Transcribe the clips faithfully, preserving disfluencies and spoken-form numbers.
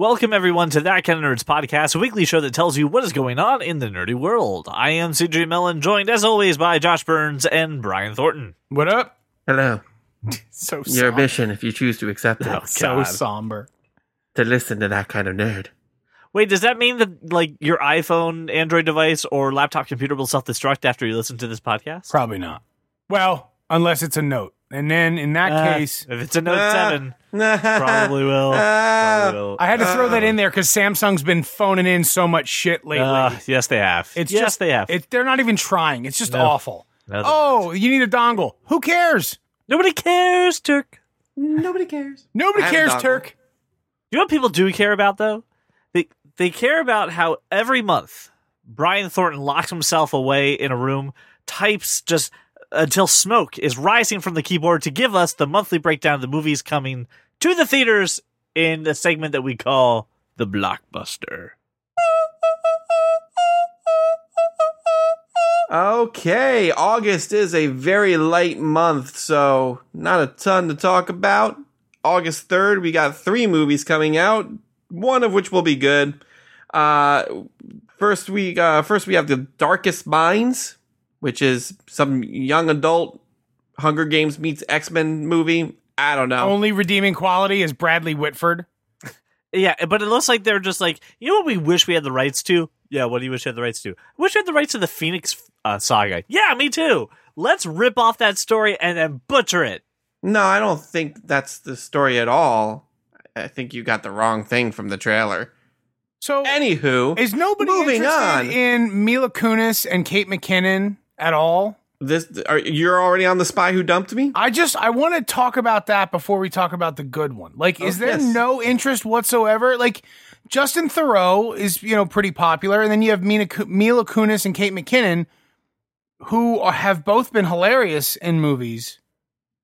Welcome, everyone, to That Kind of Nerds Podcast, a weekly show that tells you what is going on in the nerdy world. I am C J. Mellon, joined, as always, by Josh Burns and Brian Thornton. What up? Hello. So somber. Your mission, if you choose to accept it. Oh, so somber. To listen to That Kind of Nerd. Wait, does that mean that, like, your iPhone, Android device, or laptop computer will self-destruct after you listen to this podcast? Probably not. Well, unless it's a Note. And then, in that uh, case... If it's a Note uh, seven, uh, probably will. Uh, probably will. I had to throw uh, that in there because Samsung's been phoning in so much shit lately. Uh, yes, they have. It's yes, just, they have. It, they're not even trying. It's just no. awful. No, oh, not. You need a dongle. Who cares? Nobody cares, Turk. Nobody cares. Nobody cares, Turk. You know what people do care about, though? They They care about how every month, Brian Thornton locks himself away in a room, types just... until smoke is rising from the keyboard to give us the monthly breakdown of the movies coming to the theaters in a segment that we call the Blockbuster. Okay, August is a very light month, so not a ton to talk about. August third, we got three movies coming out, one of which will be good. Uh, first, we, uh, first we have The Darkest Minds, which is some young adult Hunger Games meets X-Men movie. I don't know. Only redeeming quality is Bradley Whitford. Yeah, but it looks like they're just like, you know what we wish we had the rights to? Yeah, what do you wish you had the rights to? I wish we had the rights to the Phoenix uh, Saga. Yeah, me too. Let's rip off that story and then butcher it. No, I don't think that's the story at all. I think you got the wrong thing from the trailer. So, anywho, is nobody moving interested on. in Mila Kunis and Kate McKinnon? At all? This are, You're already on The Spy Who Dumped Me? I just, I want to talk about that before we talk about the good one. Like, oh, is there yes. no interest whatsoever? Like, Justin Theroux is, you know, pretty popular. And then you have Mila Kunis and Kate McKinnon, who are, have both been hilarious in movies.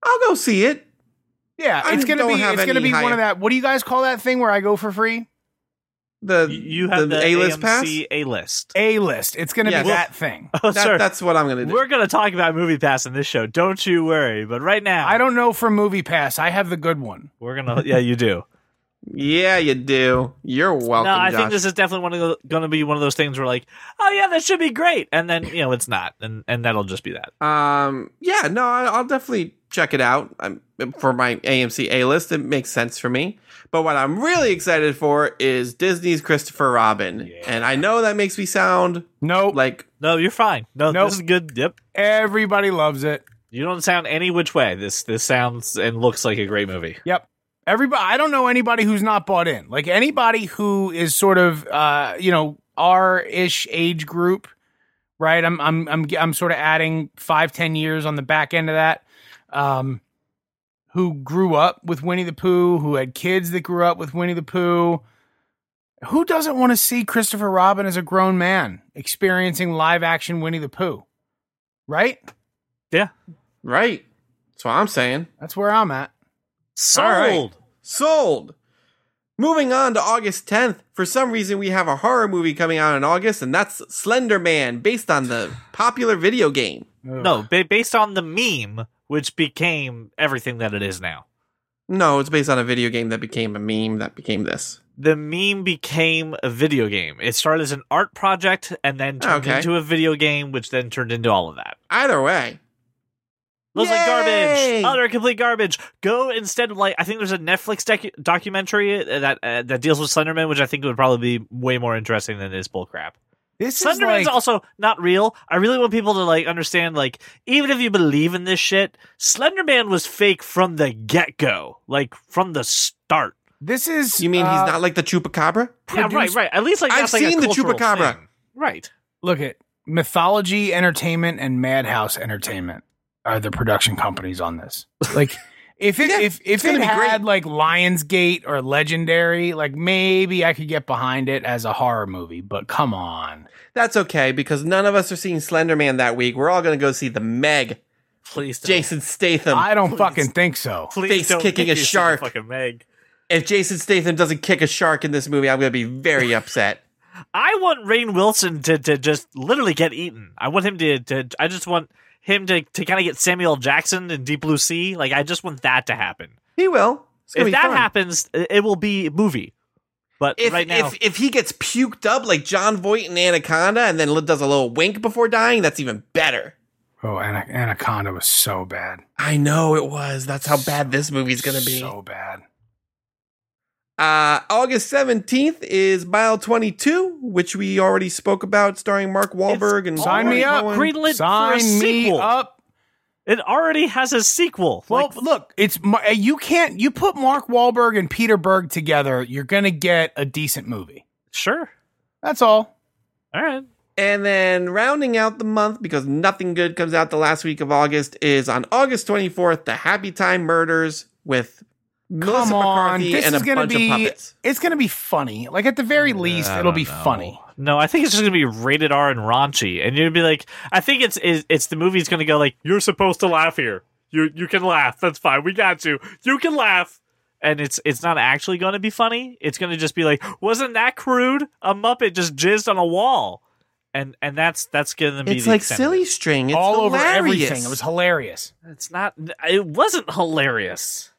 I'll go see it. Yeah, I it's going to be it's gonna be one of that, what do you guys call that thing where I go for free? The you have the, the A-list pass? A-list. A-list. It's going to yes. be that thing. Oh, that, that's what I'm going to do. We're going to talk about Movie Pass in this show. Don't you worry. But right now, I don't know from Movie Pass. I have the good one. We're going to. Yeah, you do. Yeah, you do. You're welcome. No, I Josh. think this is definitely going to be one of those things where, like, oh yeah, that should be great, and then you know it's not, and and that'll just be that. Um, yeah, no, I'll definitely check it out. I'm, for my A M C A-list, it makes sense for me. But what I'm really excited for is Disney's Christopher Robin, yeah. and I know that makes me sound no, nope. like no, you're fine. No, nope. This is good. Yep, everybody loves it. You don't sound any which way. This this sounds and looks like a great movie. Yep. Everybody, I don't know anybody who's not bought in. Like anybody who is sort of, uh, you know, our-ish age group, right? I'm, I'm, I'm, I'm sort of adding five, ten years on the back end of that. Um, who grew up with Winnie the Pooh? Who had kids that grew up with Winnie the Pooh? Who doesn't want to see Christopher Robin as a grown man experiencing live-action Winnie the Pooh? Right? Yeah, right. That's what I'm saying. That's where I'm at. Sold. Right. Sold. Moving on to August tenth. For some reason, we have a horror movie coming out in August, and that's Slender Man, based on the popular video game. Ugh. No, ba- based on the meme, which became everything that it is now. No, it's based on a video game that became a meme that became this. The meme became a video game. It started as an art project and then turned okay. into a video game, which then turned into all of that. Either way. Looks Yay! like garbage, utter complete garbage. Go instead of like I think there's a Netflix docu- documentary that uh, that deals with Slender Man, which I think would probably be way more interesting than this bullcrap. This Slender Man's like... also not real. I really want people to like understand like even if you believe in this shit, Slender Man was fake from the get go, like from the start. This is you mean uh, he's not like the Chupacabra? Produced... Yeah, right, right. At least like that's I've like seen a the Chupacabra. Thing. Right. Look at Mythology Entertainment and Madhouse Entertainment. Are the production companies on this? Like, if it yeah, if if it had great. like Lionsgate or Legendary, like maybe I could get behind it as a horror movie. But come on, that's okay because none of us are seeing Slender Man that week. We're all gonna go see the Meg. Please, don't. Jason Statham. I don't Please. fucking think so. Please Face don't kicking a shark. Fucking Meg. If Jason Statham doesn't kick a shark in this movie, I'm gonna be very upset. I want Rainn Wilson to to just literally get eaten. I want him to to. I just want. Him to, to kind of get Samuel Jackson in Deep Blue Sea. Like, I just want that to happen. He will. If that fun. happens, it will be a movie. But if, right now, if if he gets puked up like John Voight in Anaconda and then does a little wink before dying, that's even better. Oh, Ana- Anaconda was so bad. I know it was. That's how so, bad this movie's going to be. So bad. Uh, August seventeenth is Mile twenty-two, which we already spoke about, starring Mark Wahlberg. It's, and Sign Mark me up. Greenlit sign for a sequel. Me up. It already has a sequel. Well, like, look, it's you can't you put Mark Wahlberg and Peter Berg together, you're going to get a decent movie. Sure. That's all. All right. And then rounding out the month, because nothing good comes out the last week of August, is on August twenty-fourth, The Happy Time Murders with Melissa Come on, McCarthy this and is a bunch be, of puppets. It's going to be funny. Like, at the very least, I it'll be know. funny. No, I think it's just going to be rated R and raunchy. And you'll be like, I think it's it's, it's the movie's going to go like, you're supposed to laugh here. You you can laugh. That's fine. We got you. You can laugh. And it's it's not actually going to be funny. It's going to just be like, wasn't that crude? A Muppet just jizzed on a wall. And and that's that's going to be it's the like silly string. It's all hilarious. Over everything. It was hilarious. It's not. It wasn't hilarious.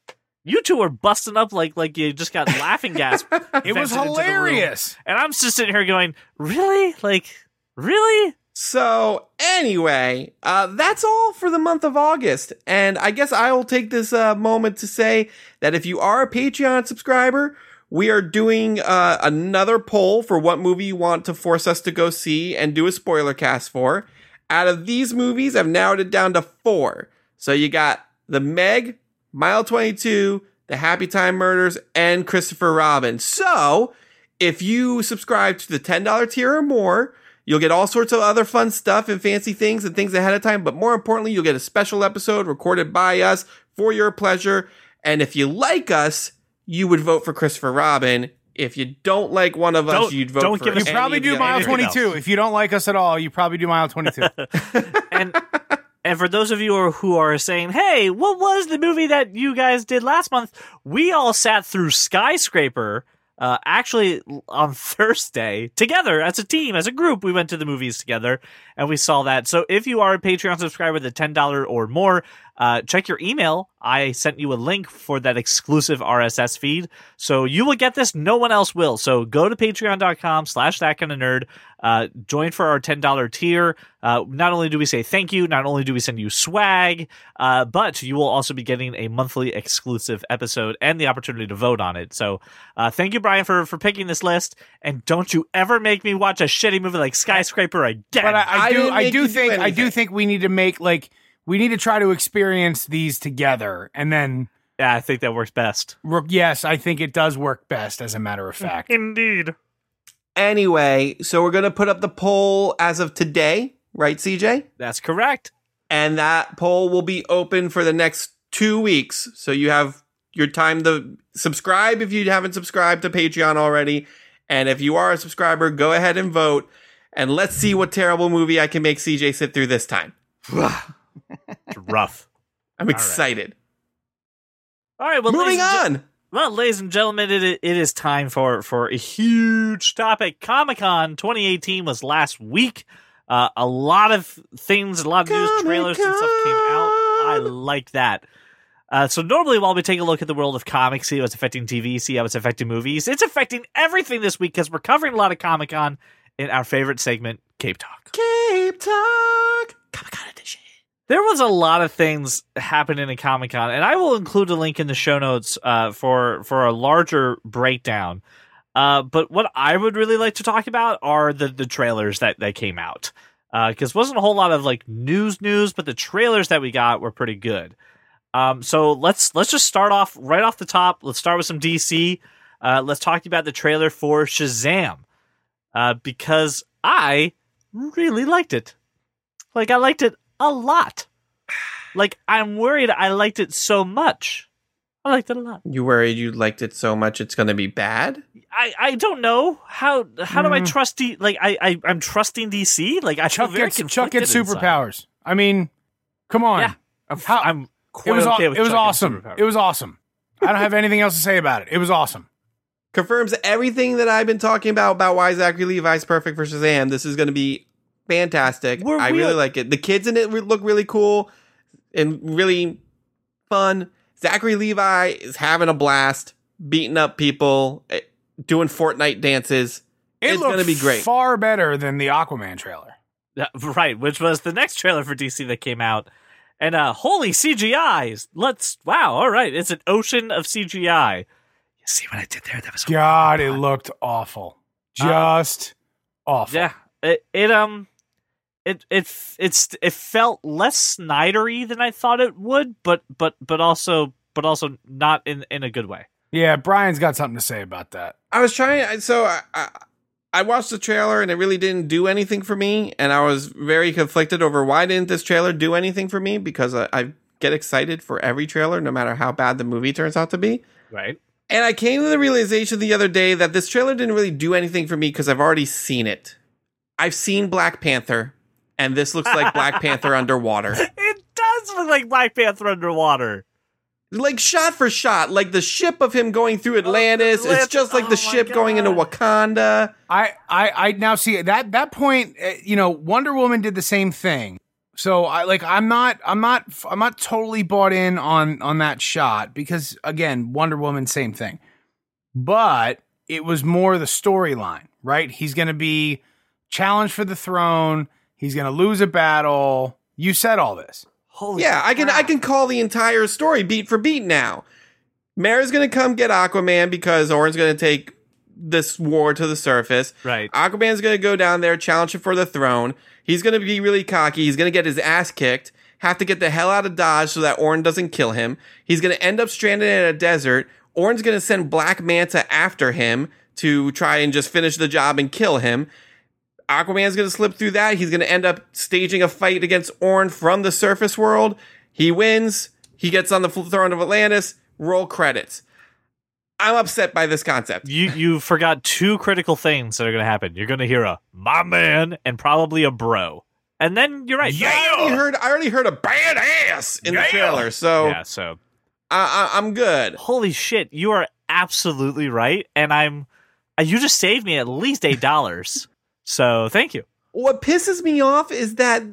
You two are busting up like like you just got laughing gas. It was hilarious. And I'm just sitting here going, really? Like, really? So anyway, uh, that's all for the month of August. And I guess I will take this uh, moment to say that if you are a Patreon subscriber, we are doing uh, another poll for what movie you want to force us to go see and do a spoiler cast for. Out of these movies, I've narrowed it down to four. So you got The Meg, Mile twenty-two, The Happy Time Murders, and Christopher Robin. So, if you subscribe to the ten dollars tier or more, you'll get all sorts of other fun stuff and fancy things and things ahead of time. But more importantly, you'll get a special episode recorded by us for your pleasure. And if you like us, you would vote for Christopher Robin. If you don't like one of don't, us, you'd vote don't for us. You probably do Mile twenty-two. Else. If you don't like us at all, you probably do Mile twenty-two. and... And for those of you who are, who are saying, hey, what was the movie that you guys did last month? We all sat through Skyscraper, uh, actually on Thursday, together as a team, as a group. We went to the movies together, and we saw that. So if you are a Patreon subscriber, the ten dollars or more, uh, check your email. I sent you a link for that exclusive R S S feed. So you will get this. No one else will. So go to patreon.com slash that kind of nerd. Uh, join for our ten dollars tier. Uh, not only do we say thank you, not only do we send you swag, uh, but you will also be getting a monthly exclusive episode and the opportunity to vote on it. So uh, thank you, Brian, for, for picking this list. And don't you ever make me watch a shitty movie like Skyscraper again. But I, I, I do, I do think, do I do think we need to make like we need to try to experience these together, and then yeah, I think that works best. Yes, I think it does work best. As a matter of fact, indeed. Anyway, so we're going to put up the poll as of today, right, C J? That's correct. And that poll will be open for the next two weeks. So you have your time to subscribe if you haven't subscribed to Patreon already. And if you are a subscriber, go ahead and vote. And let's see what terrible movie I can make C J sit through this time. It's rough. I'm excited. All right. All right well, moving on. Well, ladies and gentlemen, it, it is time for, for a huge topic. Comic-Con twenty eighteen was last week. Uh, a lot of things, a lot of Comic-Con. News, trailers, and stuff came out. I like that. Uh, so normally while we take a look at the world of comics, see how it's affecting T V, see how it's affecting movies, it's affecting everything this week because we're covering a lot of Comic-Con in our favorite segment, Cape Talk. Cape Talk! Comic-Con edition. There was a lot of things happening in Comic-Con, and I will include a link in the show notes uh, for, for a larger breakdown. Uh, but what I would really like to talk about are the, the trailers that, that came out. Because uh, wasn't a whole lot of like news news, but the trailers that we got were pretty good. Um, so let's let's just start off right off the top. Let's start with some D C. Uh, let's talk about the trailer for Shazam. Uh, because I really liked it. Like, I liked it a lot. Like, I'm worried I liked it so much. I liked it a lot. You worried you liked it so much it's going to be bad? I, I don't know. How how mm. do I trust... D- like, I, I, I'm trusting D C? Like, I Chuck gets Chuck gets superpowers. Inside. I mean, come on. Yeah. How, I'm quite it was, okay with It was Chuck awesome. It was awesome. I don't have anything else to say about it. It was awesome. Confirms everything that I've been talking about, about why Zachary Levi's perfect for Shazam. This is going to be... fantastic. We're I really like it. The kids in it look really cool and really fun. Zachary Levi is having a blast beating up people. doing Fortnite dances. It it's going to be great. Far better than the Aquaman trailer. Uh, right, which was the next trailer for D C that came out. And uh, holy C G I! Let's wow! All right, it's an ocean of C G I. You see what I did there? That was God. It looked awful, just um, awful. Yeah, it, it um, it it it's it felt less Snydery than I thought it would, but but but also but also not in in a good way. Yeah, Brian's got something to say about that. I was trying, so I I, I watched the trailer and it really didn't do anything for me, and I was very conflicted over why didn't this trailer do anything for me, because I, I get excited for every trailer, no matter how bad the movie turns out to be. Right. And I came to the realization the other day that this trailer didn't really do anything for me because I've already seen it. I've seen Black Panther, and this looks like Black Panther underwater. It does look like Black Panther underwater. Like shot for shot, like the ship of him going through Atlantis. Oh, it's just like oh the ship God. going into Wakanda. I, I, I now see that that point. You know, Wonder Woman did the same thing. So I like I'm not I'm not I'm not totally bought in on on that shot because again, Wonder Woman, same thing. But it was more the storyline, right? He's going to be challenged for the throne. He's going to lose a battle. You said all this. Holy yeah, crap. I can I can call the entire story beat for beat now. Mara's going to come get Aquaman because Orm's going to take this war to the surface. Right. Aquaman's going to go down there, challenge him for the throne. He's going to be really cocky. He's going to get his ass kicked, have to get the hell out of Dodge so that Orm doesn't kill him. He's going to end up stranded in a desert. Orm's going to send Black Manta after him to try and just finish the job and kill him. Aquaman's going to slip through that. He's going to end up staging a fight against Orm from the surface world. He wins. He gets on the throne of Atlantis. Roll credits. I'm upset by this concept. You you forgot two critical things that are going to happen. You're going to hear a "my man" and probably a "bro," and then you're right. Yeah, I already heard. I already heard a "badass" in yeah. the trailer. So yeah, so I, I, I'm good. Holy shit, you are absolutely right, and I'm. You just saved me at least eight dollars. So thank you. What pisses me off is that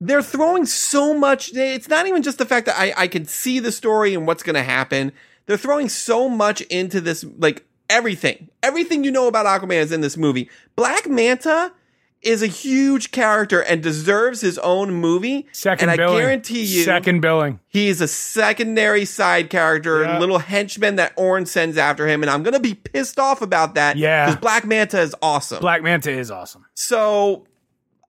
they're throwing so much. It's not even just the fact that I, I can see the story and what's going to happen. They're throwing so much into this, like everything, everything you know about Aquaman is in this movie. Black Manta is a huge character and deserves his own movie. Second and billing. I guarantee you, second billing. He is a secondary side character, yeah. little henchman that Orm sends after him, and I'm gonna be pissed off about that. Yeah, because Black Manta is awesome. Black Manta is awesome. So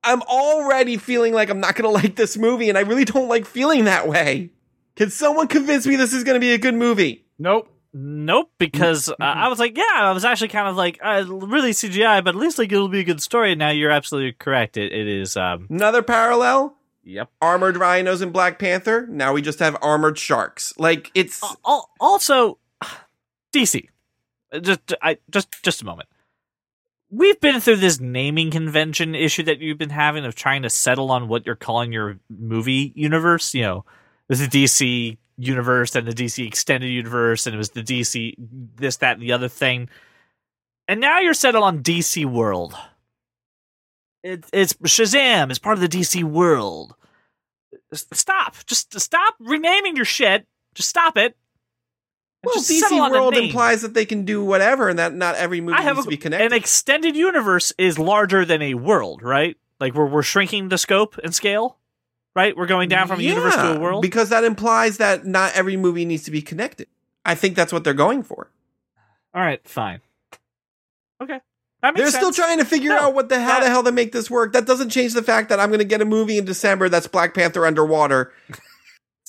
I'm already feeling like I'm not gonna like this movie, and I really don't like feeling that way. Can someone convince me this is gonna be a good movie? Nope. Nope, because uh, I was like, yeah, I was actually kind of like, uh, really C G I, but at least like it'll be a good story. Now you're absolutely correct. It it is um... another parallel. Yep, armored rhinos in Black Panther. Now we just have armored sharks. Like it's uh, also D C. Just I just just a moment. We've been through this naming convention issue that you've been having of trying to settle on what you're calling your movie universe. You know, this is D C. Universe and the D C extended universe, and it was the D C this, that, and the other thing, and now you're settled on D C World. It, it's Shazam is part of the D C World. Stop, just stop renaming your shit. Just stop it. Well, just D C World implies that they can do whatever, and that not every movie needs a, to be connected. An extended universe is larger than a world, right? Like we're we're shrinking the scope and scale. Right? We're going down from a yeah, universe to a world? Because that implies that not every movie needs to be connected. I think that's what they're going for. All right, fine. Okay. That makes they're sense. Still trying to figure no, out what the hell, the hell they make this work. That doesn't change the fact that I'm going to get a movie in December that's Black Panther underwater.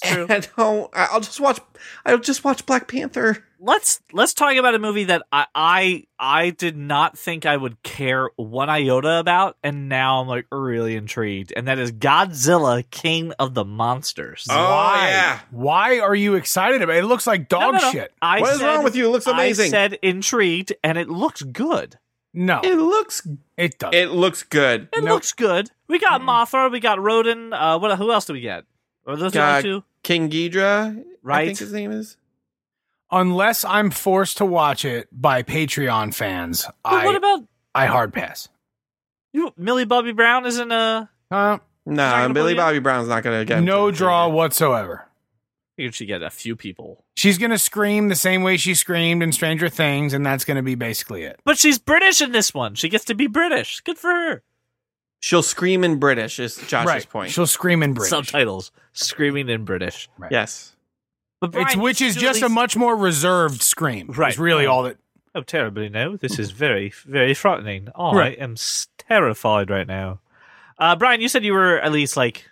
True. And I'll, I'll just watch I'll just watch Black Panther. Let's let's talk about a movie that I, I I did not think I would care one iota about, and now I'm like really intrigued, and that is Godzilla, King of the Monsters. Oh, why? Yeah. Why are you excited about it? It looks like dog no, no, no. shit. I what said, is wrong with you? It looks amazing. I said intrigued, and it looks good. No. It looks it does. It looks good. It nope. looks good. We got mm. Mothra, we got Rodan, uh what who else do we get? Are those uh, two? King Ghidra, right? I think his name is. Unless I'm forced to watch it by Patreon fans, but I what about I hard pass. You Millie Bobby Brown isn't a uh, no. Nah, Millie Bobby Brown's not going to get no draw whatsoever. You should get a few people. She's going to scream the same way she screamed in Stranger Things, and that's going to be basically it. But she's British in this one. She gets to be British. Good for her. She'll scream in British, is Josh's right. point. She'll scream in British. Subtitles. Screaming in British. Right. Yes. But Brian, it's, which is just least... a much more reserved scream. Right. It's really right. all that... Oh, terribly no. This is very, very frightening. Oh, right. I am terrified right now. Uh, Brian, you said you were at least, like,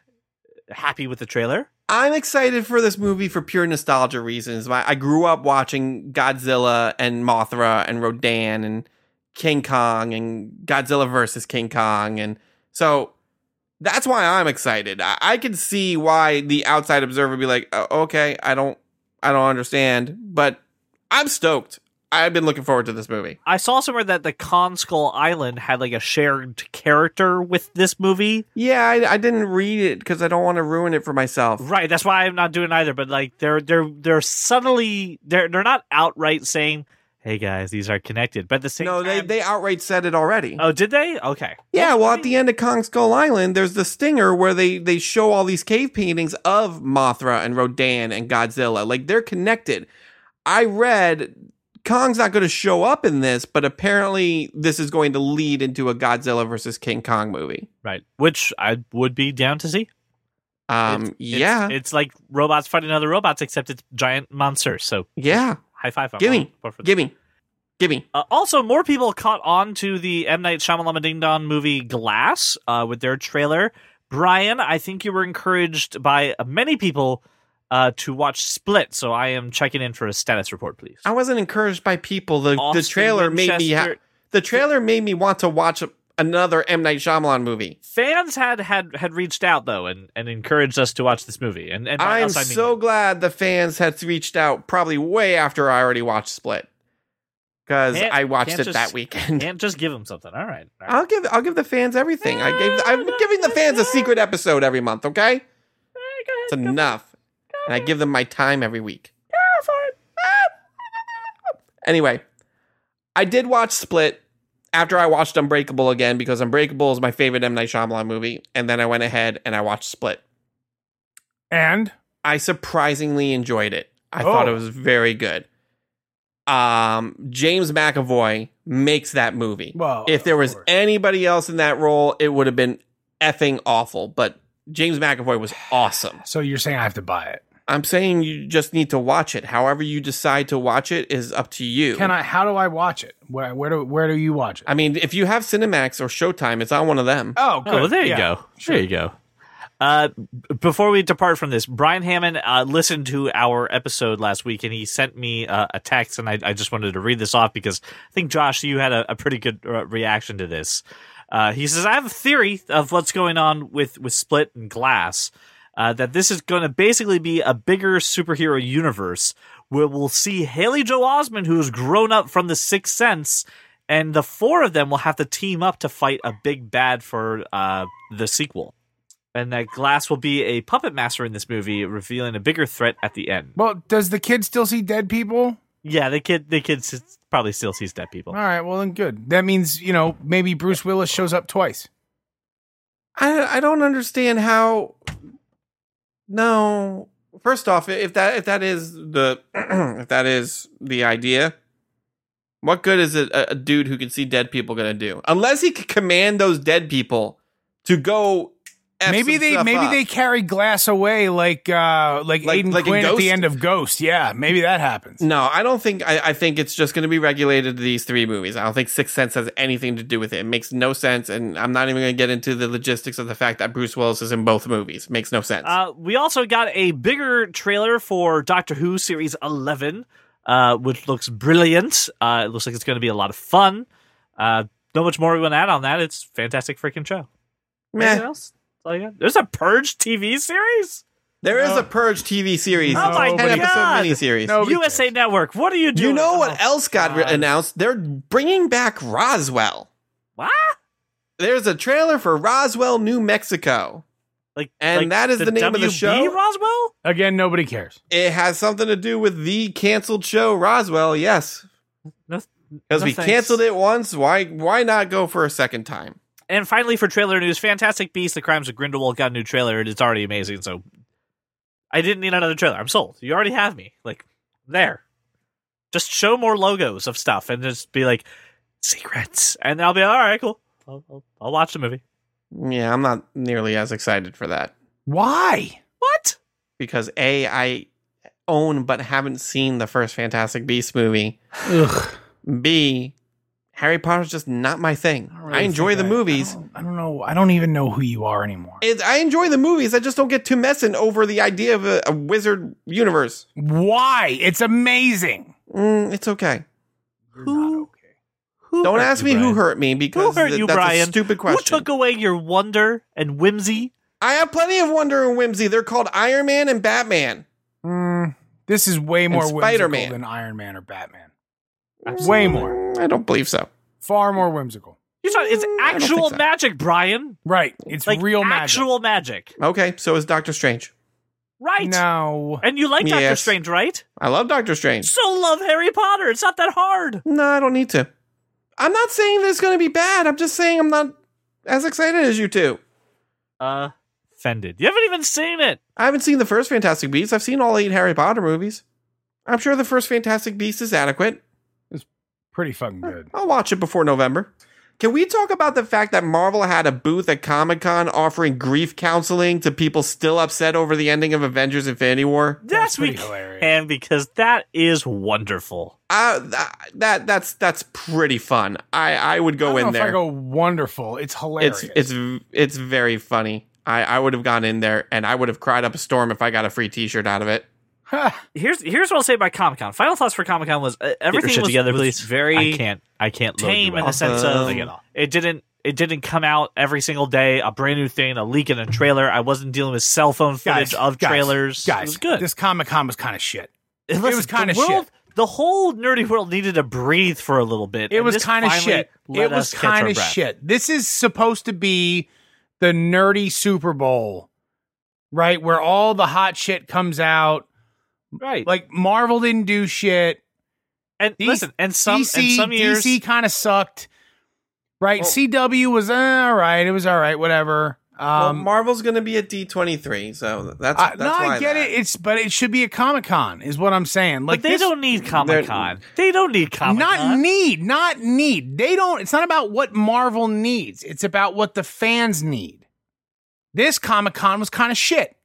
happy with the trailer? I'm excited for this movie for pure nostalgia reasons. I grew up watching Godzilla and Mothra and Rodan and King Kong and Godzilla versus King Kong. And so that's why I'm excited. I, I could see why the outside observer would be like, oh, okay, I don't, I don't understand, but I'm stoked. I've been looking forward to this movie. I saw somewhere that the Kong Skull Island had like a shared character with this movie. Yeah, I, I didn't read it because I don't want to ruin it for myself. Right, that's why I'm not doing either. But like, they're they're they're subtly they're they're not outright saying, "Hey guys, these are connected." But at the same no, time, they they outright said it already. Oh, did they? Okay. Yeah. Well, at the end of Kong Skull Island, there's the stinger where they they show all these cave paintings of Mothra and Rodan and Godzilla. Like they're connected. I read. Kong's not going to show up in this, but apparently this is going to lead into a Godzilla versus King Kong movie. Right, which I would be down to see. Um, it's, yeah. It's, it's like robots fighting other robots, except it's giant monsters. So yeah. High five. Gimme, gimme, gimme. Uh, also, more people caught on to the M. Night Shyamalan Ding Dong movie Glass uh, with their trailer. Brian, I think you were encouraged by many people Uh, to watch Split, so I am checking in for a status report, please. I wasn't encouraged by people. The, the trailer Winchester. made me ha- the trailer made me want to watch a- another M. Night Shyamalan movie. Fans had had, had reached out though and, and encouraged us to watch this movie. And, and I'm else, I mean, so glad the fans had reached out probably way after I already watched Split because I watched it just, that weekend. Can't just give them something. All right, all right, I'll give I'll give the fans everything. I gave I'm giving the fans a secret episode every month. Okay, right, ahead, it's enough. And I give them my time every week. Anyway, I did watch Split after I watched Unbreakable again because Unbreakable is my favorite M. Night Shyamalan movie. And then I went ahead and I watched Split. And? I surprisingly enjoyed it. I oh. thought it was very good. Um, James McAvoy makes that movie. Well, if there was anybody else in that role, it would have been effing awful. But James McAvoy was awesome. So you're saying I have to buy it? I'm saying you just need to watch it. However you decide to watch it is up to you. Can I? How do I watch it? Where, where do where do you watch it? I mean, if you have Cinemax or Showtime, it's on one of them. Oh, good. Oh, well, there you yeah. go. Sure. There you go. Uh, before we depart from this, Brian Hammond uh, listened to our episode last week, and he sent me uh, a text, and I, I just wanted to read this off because I think, Josh, you had a, a pretty good uh, reaction to this. Uh, he says, I have a theory of what's going on with, with Split and Glass, uh, that this is going to basically be a bigger superhero universe where we'll see Haley Joel Osment, who's grown up from The Sixth Sense, and the four of them will have to team up to fight a big bad for uh, the sequel. And that Glass will be a puppet master in this movie, revealing a bigger threat at the end. Well, does the kid still see dead people? Yeah, the kid the kid probably still sees dead people. All right, well, then good. That means, you know, maybe Bruce Willis shows up twice. I I don't understand how... No. First off, if that if that is the if that is the idea, what good is it a, a dude who can see dead people going to do? Unless he could command those dead people to go... F maybe they maybe up. they carry Glass away like uh, like, like Aiden like Quinn at the end of Ghost. Yeah, maybe that happens. No, I don't think. I, I think it's just going to be regulated to these three movies. I don't think Sixth Sense has anything to do with it. It makes no sense, and I'm not even going to get into the logistics of the fact that Bruce Willis is in both movies. It makes no sense. Uh, we also got a bigger trailer for Doctor Who Series eleven, uh, which looks brilliant. Uh, it looks like it's going to be a lot of fun. Uh, not much more we want to add on that. It's a fantastic freaking show. Meh. Anything else? Oh, yeah. There's a Purge T V series? There no. is a Purge T V series. Oh, my ten God. Miniseries. No, U S A cares. Network. What are you doing? You know what oh, else got re- announced? They're bringing back Roswell. What? There's a trailer for Roswell, New Mexico. Like, and like that is the, the name W B of the show. Roswell? Again, nobody cares. It has something to do with the canceled show Roswell, yes. Because no, no we thanks. canceled it once. Why, why not go for a second time? And finally, for trailer news, Fantastic Beasts, The Crimes of Grindelwald got a new trailer, and it's already amazing, so I didn't need another trailer. I'm sold. You already have me. Like, there. Just show more logos of stuff and just be like, secrets. And I'll be like, all right, cool. I'll, I'll, I'll watch the movie. Yeah, I'm not nearly as excited for that. Why? What? Because A, I own but haven't seen the first Fantastic Beasts movie. Ugh. B, Harry Potter's just not my thing. I, really I enjoy the I, movies. I don't, I don't know. I don't even know who you are anymore. It's, I enjoy the movies. I just don't get too messing over the idea of a, a wizard universe. Why? It's amazing. Mm, it's okay. You're who, not okay. Who don't ask me Brian? who hurt me because who hurt th- you, that's Brian? a stupid question. Who took away your wonder and whimsy? I have plenty of wonder and whimsy. They're called Iron Man and Batman. Mm, this is way more whimsical than Iron Man or Batman. Absolutely. Way more. I don't believe so. Far more whimsical. You're talking, it's actual so. magic, Brian. Right. It's like real magic. Actual magic. Okay, so is Doctor Strange. Right. No. And you like yes. Doctor Strange, right? I love Doctor Strange. So love Harry Potter. It's not that hard. No, I don't need to. I'm not saying that it's going to be bad. I'm just saying I'm not as excited as you two. Uh, offended. You haven't even seen it. I haven't seen the first Fantastic Beasts. I've seen all eight Harry Potter movies. I'm sure the first Fantastic Beast is adequate. Pretty fucking good. I'll watch it before November. Can we talk about the fact that Marvel had a booth at Comic-Con offering grief counseling to people still upset over the ending of Avengers Infinity War? That's pretty hilarious. And because that is wonderful. Uh, that, that that's that's pretty fun. I, I would go I don't in know there. If I go wonderful. It's hilarious. It's it's it's very funny. I, I would have gone in there and I would have cried up a storm if I got a free t-shirt out of it. Here's here's what I'll say about Comic-Con. Final thoughts for Comic-Con was uh, everything shit was, together, was very I can't I can't tame in the sense of it didn't it didn't come out every single day a brand new thing, a leak and a trailer. I wasn't dealing with cell phone footage guys, of guys, trailers. Guys, it was good. This Comic-Con was kind of shit. It, listen, it was kind of shit. The whole nerdy world needed to breathe for a little bit. It was kind of shit. It was kind of shit. This is supposed to be the nerdy Super Bowl, right? Where all the hot shit comes out. Right, like Marvel didn't do shit, and D- listen, and some D C, and some years D C kind of sucked. Right, well, C W was uh, all right. It was all right, whatever. Um, well, Marvel's going to be at D twenty-three, so that's, I, that's no, why I get that. it. It's but it should be a Comic-Con, is what I'm saying. Like but they this, don't need Comic-Con. They don't need Comic-Con. Not need, not need. They don't. It's not about what Marvel needs. It's about what the fans need. This Comic-Con was kind of shit.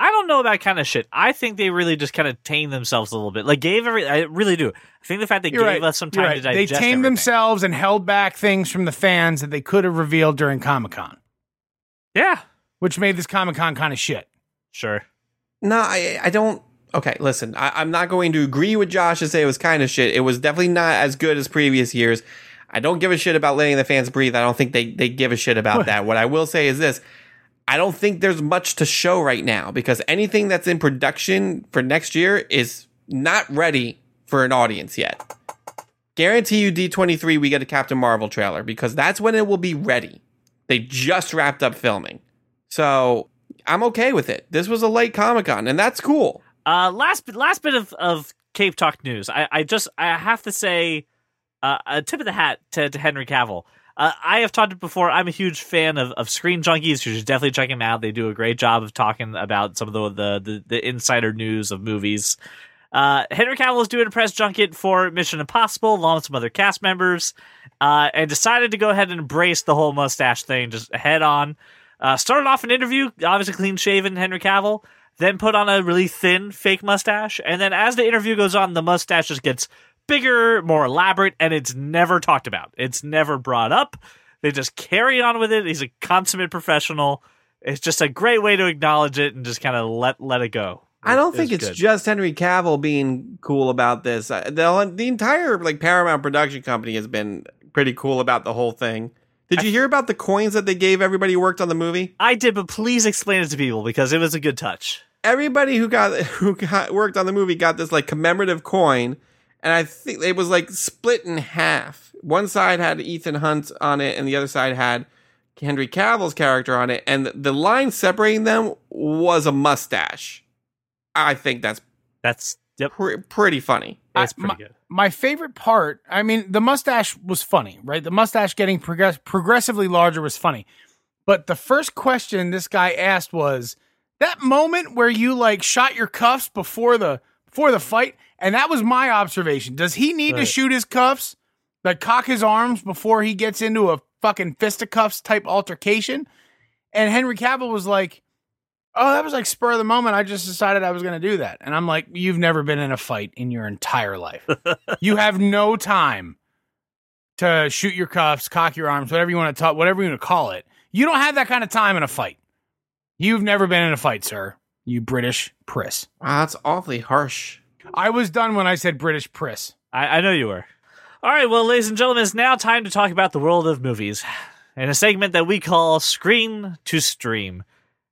I don't know that kind of shit. I think they really just kind of tamed themselves a little bit. Like, gave every. I really do. I think the fact they You're gave right. us some time right. to digest They tamed everything. themselves and held back things from the fans that they could have revealed during Comic-Con. Yeah. Which made this Comic-Con kind of shit. Sure. No, I, I don't. Okay, listen. I, I'm not going to agree with Josh and say it was kind of shit. It was definitely not as good as previous years. I don't give a shit about letting the fans breathe. I don't think they, they give a shit about what? that. What I will say is this. I don't think there's much to show right now because anything that's in production for next year is not ready for an audience yet. Guarantee you D twenty-three we get a Captain Marvel trailer because that's when it will be ready. They just wrapped up filming. So I'm okay with it. This was a late Comic-Con and that's cool. Uh, last, last bit of, of Cape Talk news. I, I just I have to say uh, a tip of the hat to, to Henry Cavill. Uh, I have talked before. I'm a huge fan of, of Screen Junkies. You should definitely check them out. They do a great job of talking about some of the the, the, the insider news of movies. Uh, Henry Cavill is doing a press junket for Mission Impossible, along with some other cast members, uh, and decided to go ahead and embrace the whole mustache thing just head on. Uh, started off an interview, obviously clean-shaven Henry Cavill, then put on a really thin fake mustache, and then as the interview goes on, the mustache just gets bigger, more elaborate, and it's never talked about. It's never brought up. They just carry on with it. He's a consummate professional. It's just a great way to acknowledge it and just kind of let let it go. It, I don't think it's good. Just Henry Cavill being cool about this. The, the entire like Paramount production company has been pretty cool about the whole thing. Did you I, hear about the coins that they gave everybody who worked on the movie? I did, but please explain it to people because it was a good touch. Everybody who got who got, worked on the movie got this like commemorative coin. And I think it was like split in half. One side had Ethan Hunt on it, and the other side had Henry Cavill's character on it. And the line separating them was a mustache. I think that's that's yep. pre- pretty funny. That's pretty I, my, good. My favorite part, I mean, the mustache was funny, right? The mustache getting prog- progressively larger was funny. But the first question this guy asked was, that moment where you like shot your cuffs before the before the fight, and that was my observation. Does he need right. to shoot his cuffs, like cock his arms before he gets into a fucking fisticuffs type altercation? And Henry Cavill was like, oh, that was like spur of the moment. I just decided I was going to do that. And I'm like, you've never been in a fight in your entire life. You have no time to shoot your cuffs, cock your arms, whatever you want to talk, whatever you want to call it. You don't have that kind of time in a fight. You've never been in a fight, sir. You British priss. Wow, that's awfully harsh. I was done when I said British priss. I, I know you were. All right, well, ladies and gentlemen, it's now time to talk about the world of movies in a segment that we call Screen to Stream.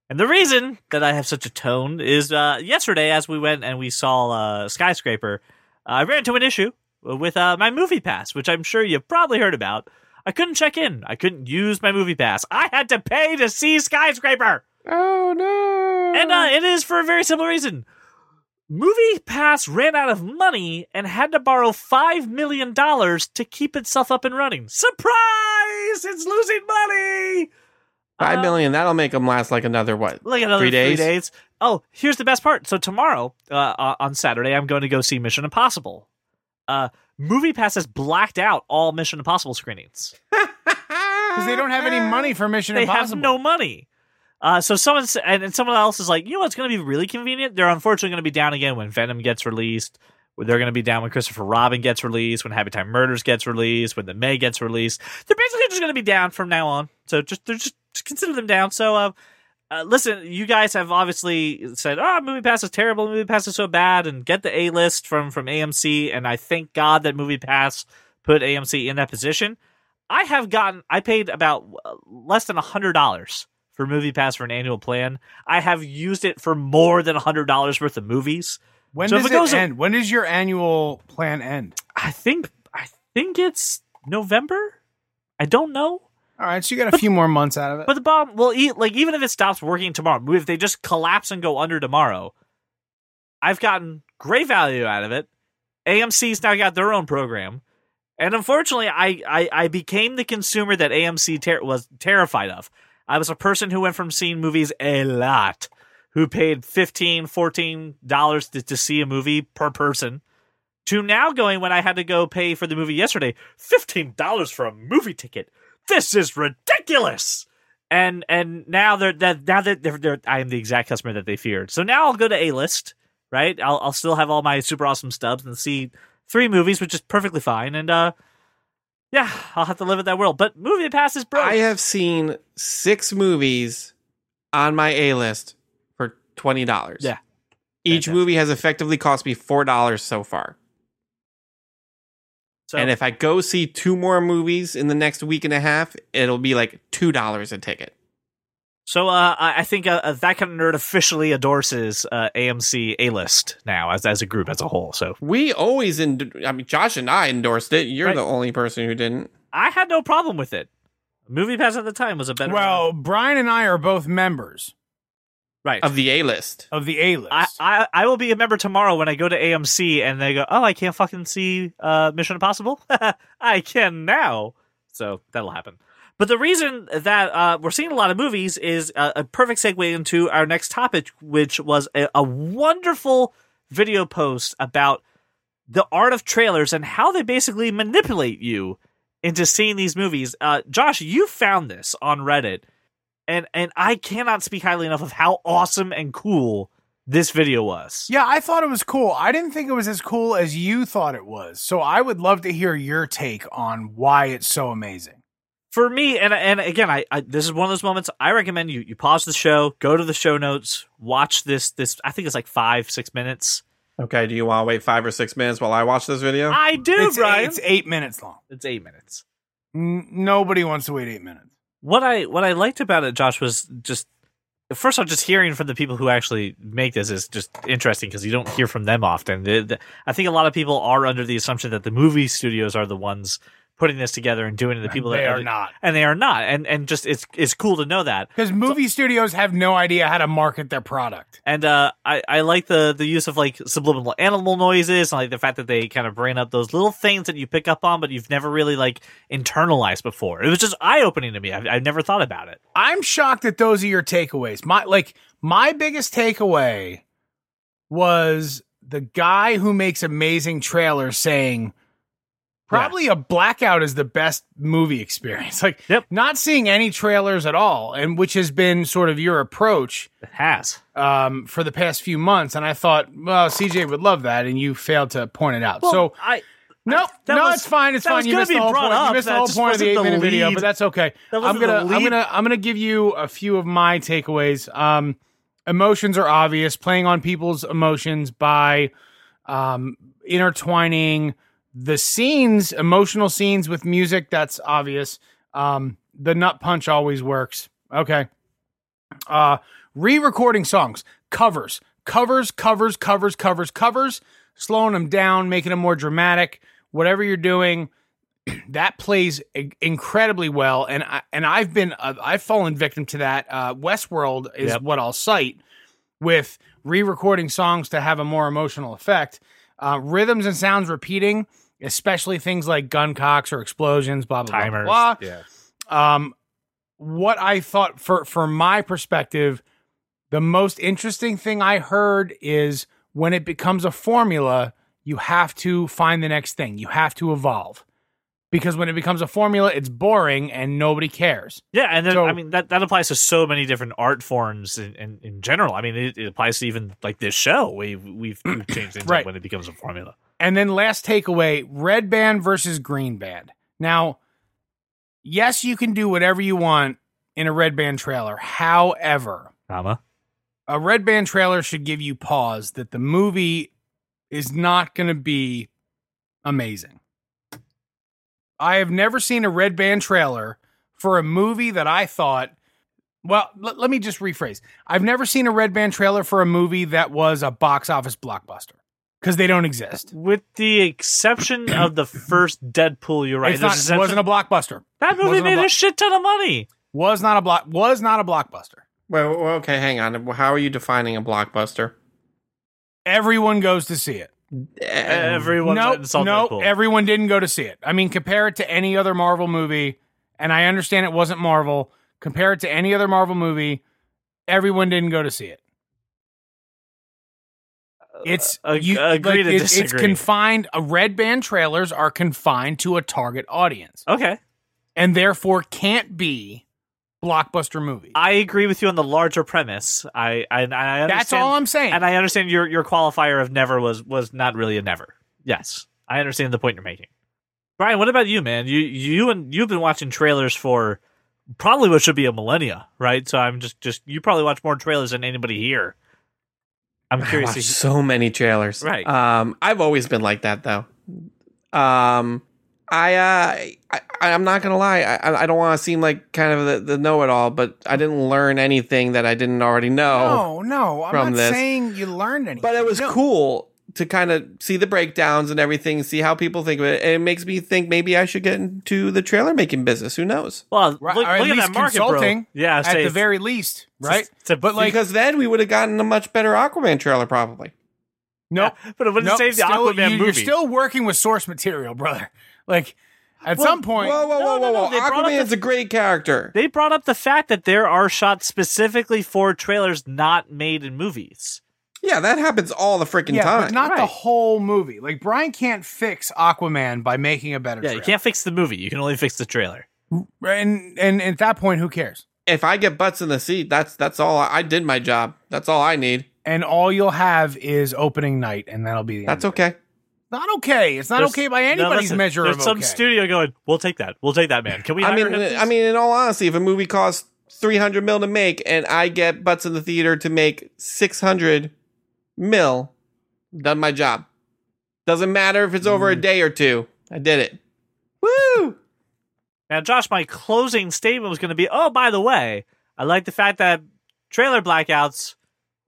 And the reason that I have such a tone is uh, yesterday, as we went and we saw uh, Skyscraper, uh, I ran into an issue with uh, my movie pass, which I'm sure you've probably heard about. I couldn't check in. I couldn't use my movie pass. I had to pay to see Skyscraper. Oh, no. And uh, it is for a very simple reason. Movie Pass ran out of money and had to borrow five million dollars to keep itself up and running. Surprise! It's losing money! Five uh, million, that'll make them last like another, what, like another three days? Three days. Oh, here's the best part. So tomorrow, uh, on Saturday, I'm going to go see Mission Impossible. Uh, Movie Pass has blacked out all Mission Impossible screenings. Because they don't have any money for Mission they Impossible. They have no money. Uh, so someone and, and someone else is like, you know what's going to be really convenient? They're unfortunately going to be down again when Venom gets released. They're going to be down when Christopher Robin gets released, when Happy Time Murders gets released, when The May gets released. They're basically just going to be down from now on. So just they're just, just consider them down. So uh, uh, listen, you guys have obviously said, oh, MoviePass is terrible. MoviePass is so bad. And get the A-list from, from A M C. And I thank God that MoviePass put A M C in that position. I have gotten, I paid about less than one hundred dollars. For Movie Pass for an annual plan. I have used it for more than one hundred dollars worth of movies. When so does it, it end? A- when does your annual plan end? I think I think it's November. I don't know. All right, so you got a but, few more months out of it. But the bomb will eat, like, even if it stops working tomorrow, if they just collapse and go under tomorrow, I've gotten great value out of it. A M C's now got their own program. And unfortunately, I, I, I became the consumer that A M C ter- was terrified of. I was a person who went from seeing movies a lot, who paid fifteen dollars, fourteen dollars to, to see a movie per person, to now going, when I had to go pay for the movie yesterday, fifteen dollars for a movie ticket. This is ridiculous. And and now they're that now that they're, they're I am the exact customer that they feared. So now I'll go to A-List, right? I'll I'll still have all my super awesome stubs and see three movies, which is perfectly fine. And uh yeah, I'll have to live in that world. But Movie Pass is broke. I have seen six movies on my A-list for twenty dollars. Yeah. Each Fantastic. movie has effectively cost me four dollars so far. So, and if I go see two more movies in the next week and a half, it'll be like two dollars a ticket. So uh, I think uh, that kind of nerd officially endorses uh, A M C A-List now as as a group, as a whole. So we always, ind- I mean, Josh and I endorsed it. You're right. The only person who didn't. I had no problem with it. Movie Pass at the time was a better. Well, one. Brian and I are both members. Right. Of the A-List. Of the A-List. I, I, I will be a member tomorrow when I go to A M C and they go, oh, I can't fucking see uh, Mission Impossible. I can now. So that'll happen. But the reason that uh, we're seeing a lot of movies is uh, a perfect segue into our next topic, which was a, a wonderful video post about the art of trailers and how they basically manipulate you into seeing these movies. Uh, Josh, you found this on Reddit, and, and I cannot speak highly enough of how awesome and cool this video was. Yeah, I thought it was cool. I didn't think it was as cool as you thought it was. So I would love to hear your take on why it's so amazing. For me, and and again, I, I this is one of those moments I recommend you you pause the show, go to the show notes, watch this this I think it's like five, six minutes. Okay, do you want to wait five or six minutes while I watch this video? I do, it's Brian. Eight, it's eight minutes long. It's eight minutes. N- nobody wants to wait eight minutes. What I what I liked about it, Josh, was just first off, just hearing from the people who actually make this is just interesting because you don't hear from them often. It, the, I think a lot of people are under the assumption that the movie studios are the ones putting this together and doing it. The and people they that are, are not, and they are not, and and just it's it's cool to know that because movie so, studios have no idea how to market their product. And uh, I I like the the use of like subliminal animal noises and like the fact that they kind of bring up those little things that you pick up on, but you've never really like internalized before. It was just eye opening to me. I've, I've never thought about it. I'm shocked that those are your takeaways. My like my biggest takeaway was the guy who makes amazing trailers saying probably yeah. a blackout is the best movie experience. Like yep. not seeing any trailers at all, and which has been sort of your approach. It has um, for the past few months. And I thought, well, C J would love that, and you failed to point it out. Well, so I nope, I, no, was, it's fine, it's fine. You missed the whole point. Up, you missed the whole point of the eight minute video, but that's okay. That I'm gonna, I'm gonna, I'm gonna give you a few of my takeaways. Um, Emotions are obvious, playing on people's emotions by um, intertwining the scenes, emotional scenes with music. That's obvious. Um, the nut punch always works. Okay. Uh, re-recording songs, covers, covers, covers, covers, covers, covers, slowing them down, making them more dramatic, whatever you're doing. That plays incredibly well, and I and I've been uh, I've fallen victim to that. Uh, Westworld is yep. what I'll cite with re-recording songs to have a more emotional effect. Uh, rhythms and sounds repeating, especially things like gun cocks or explosions, blah blah Timers. blah blah. Yeah. Um, what I thought for for my perspective, the most interesting thing I heard is when it becomes a formula, you have to find the next thing. You have to evolve. Because when it becomes a formula, it's boring and nobody cares. Yeah, and then, so, I mean, that, that applies to so many different art forms in, in, in general. I mean, it, it applies to even, like, this show. We've, we've, we've changed things right. up when it becomes a formula. And then last takeaway, red band versus green band. Now, yes, you can do whatever you want in a red band trailer. However, Mama. a red band trailer should give you pause that the movie is not going to be amazing. I have never seen a red band trailer for a movie that I thought, well, l- let me just rephrase. I've never seen a red band trailer for a movie that was a box office blockbuster, because they don't exist. With the exception of the first Deadpool, you're right. It's not, it wasn't a blockbuster. That movie made a, a shit ton of money. Was not a block. Was not a blockbuster. Well, okay, hang on. How are you defining a blockbuster? Everyone goes to see it. Everyone nope, nope, everyone didn't go to see it. I mean, compare it to any other Marvel movie, and I understand it wasn't Marvel. Compare it to any other Marvel movie, everyone didn't go to see it. It's uh, you, agree like, to it, disagree. It's confined. Uh, red band trailers are confined to a target audience. Okay, and therefore can't be blockbuster movie. I agree with you on the larger premise. I, I, I understand, that's all I'm saying. And I understand your your qualifier of never was was not really a never. Yes, I understand the point you're making, Brian. What about you, man? You you and you've been watching trailers for probably what should be a millennia, right? So I'm just just you probably watch more trailers than anybody here. I'm curious. I watch so many trailers, right? Um, I've always been like that, though. Um. I, uh, I, I'm not going to lie. I, I don't want to seem like kind of the, the know-it-all, but I didn't learn anything that I didn't already know. No, no. I'm not this. saying you learned anything. But it was no. cool to kind of see the breakdowns and everything, see how people think of it. And it makes me think maybe I should get into the trailer-making business. Who knows? Well, right, look, look at that market, bro. Yeah, at the very least, right? It's a, but like, because then we would have gotten a much better Aquaman trailer, probably. Nope. Yeah, but it wouldn't nope, save the still, Aquaman you, movie. You're still working with source material, brother. Like, at well, some point... Whoa, whoa, whoa, no, no, no. whoa, Aquaman's the, a great character. They brought up the fact that there are shots specifically for trailers not made in movies. Yeah, that happens all the freaking yeah, time. But not right. the whole movie. Like, Brian can't fix Aquaman by making a better yeah, trailer. Yeah, you can't fix the movie. You can only fix the trailer. And, and at that point, who cares? If I get butts in the seat, that's that's all. I, I did my job. That's all I need. And all you'll have is opening night, and that'll be the that's end. That's okay. Not okay. It's not there's, okay by anybody's no, listen, measure of okay. There's some studio going, we'll take that. We'll take that, man. Can we? I mean, I mean, in all honesty, if a movie costs three hundred mil to make and I get butts in the theater to make six hundred mil, done my job. Doesn't matter if it's over mm. a day or two. I did it. Woo! Now, Josh, my closing statement was going to be, oh, by the way, I like the fact that trailer blackouts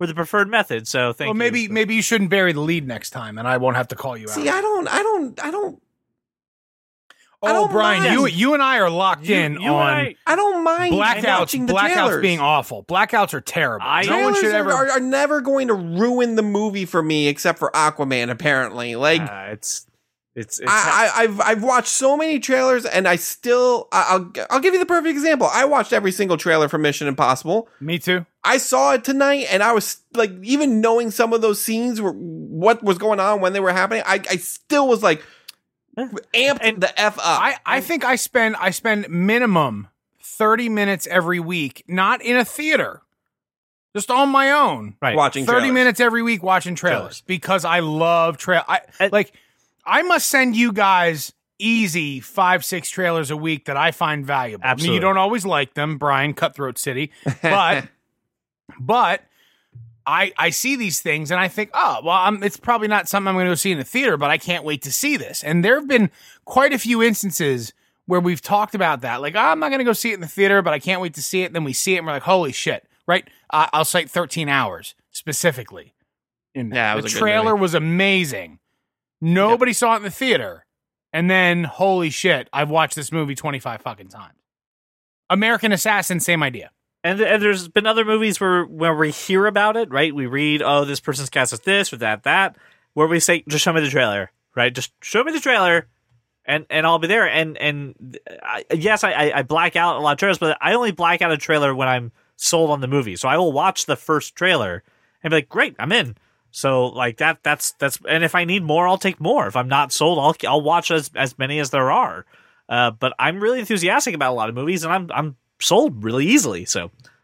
were the preferred method, so thank well, maybe, you. Well, maybe you shouldn't bury the lead next time, and I won't have to call you out. See, I don't, I don't, I don't. I oh, Brian, mind. you you and I are locked you, in you on. I, I don't mind blackouts. Watching the blackouts trailers. Being awful. Blackouts are terrible. I, no one should ever are, are never going to ruin the movie for me, except for Aquaman. Apparently, like uh, it's it's. it's I, I, I've I've watched so many trailers, and I still I, I'll I'll give you the perfect example. I watched every single trailer for Mission Impossible. Me too. I saw it tonight, and I was like, even knowing some of those scenes were what was going on when they were happening, I I still was like. Amped and the F up. I, I think I spend I spend minimum thirty minutes every week, not in a theater, just on my own, right. watching thirty trailers. Minutes every week watching trailers, trailers. Because I love trail. I uh, like. I must send you guys easy five six trailers a week that I find valuable. Absolutely. I mean, you don't always like them, Brian, Cutthroat City, but but. I, I see these things and I think, oh, well, I'm, it's probably not something I'm going to go see in the theater, but I can't wait to see this. And there have been quite a few instances where we've talked about that. Like, oh, I'm not going to go see it in the theater, but I can't wait to see it. And then we see it and we're like, holy shit, right? Uh, I'll cite thirteen hours specifically. In yeah, the trailer was amazing. Nobody yep. saw it in the theater. And then, holy shit, I've watched this movie twenty-five fucking times. American Assassin, same idea. And, and there's been other movies where, where we hear about it, right? We read, oh, this person's cast with this or that, that, where we say, just show me the trailer, right? Just show me the trailer, and, and I'll be there. And and I, yes, I, I black out a lot of trailers, but I only black out a trailer when I'm sold on the movie. So I will watch the first trailer and be like, great, I'm in. So like that, that's that's. And if I need more, I'll take more. If I'm not sold, I'll I'll watch as as many as there are. Uh, but I'm really enthusiastic about a lot of movies, and I'm I'm. sold really easily, so that's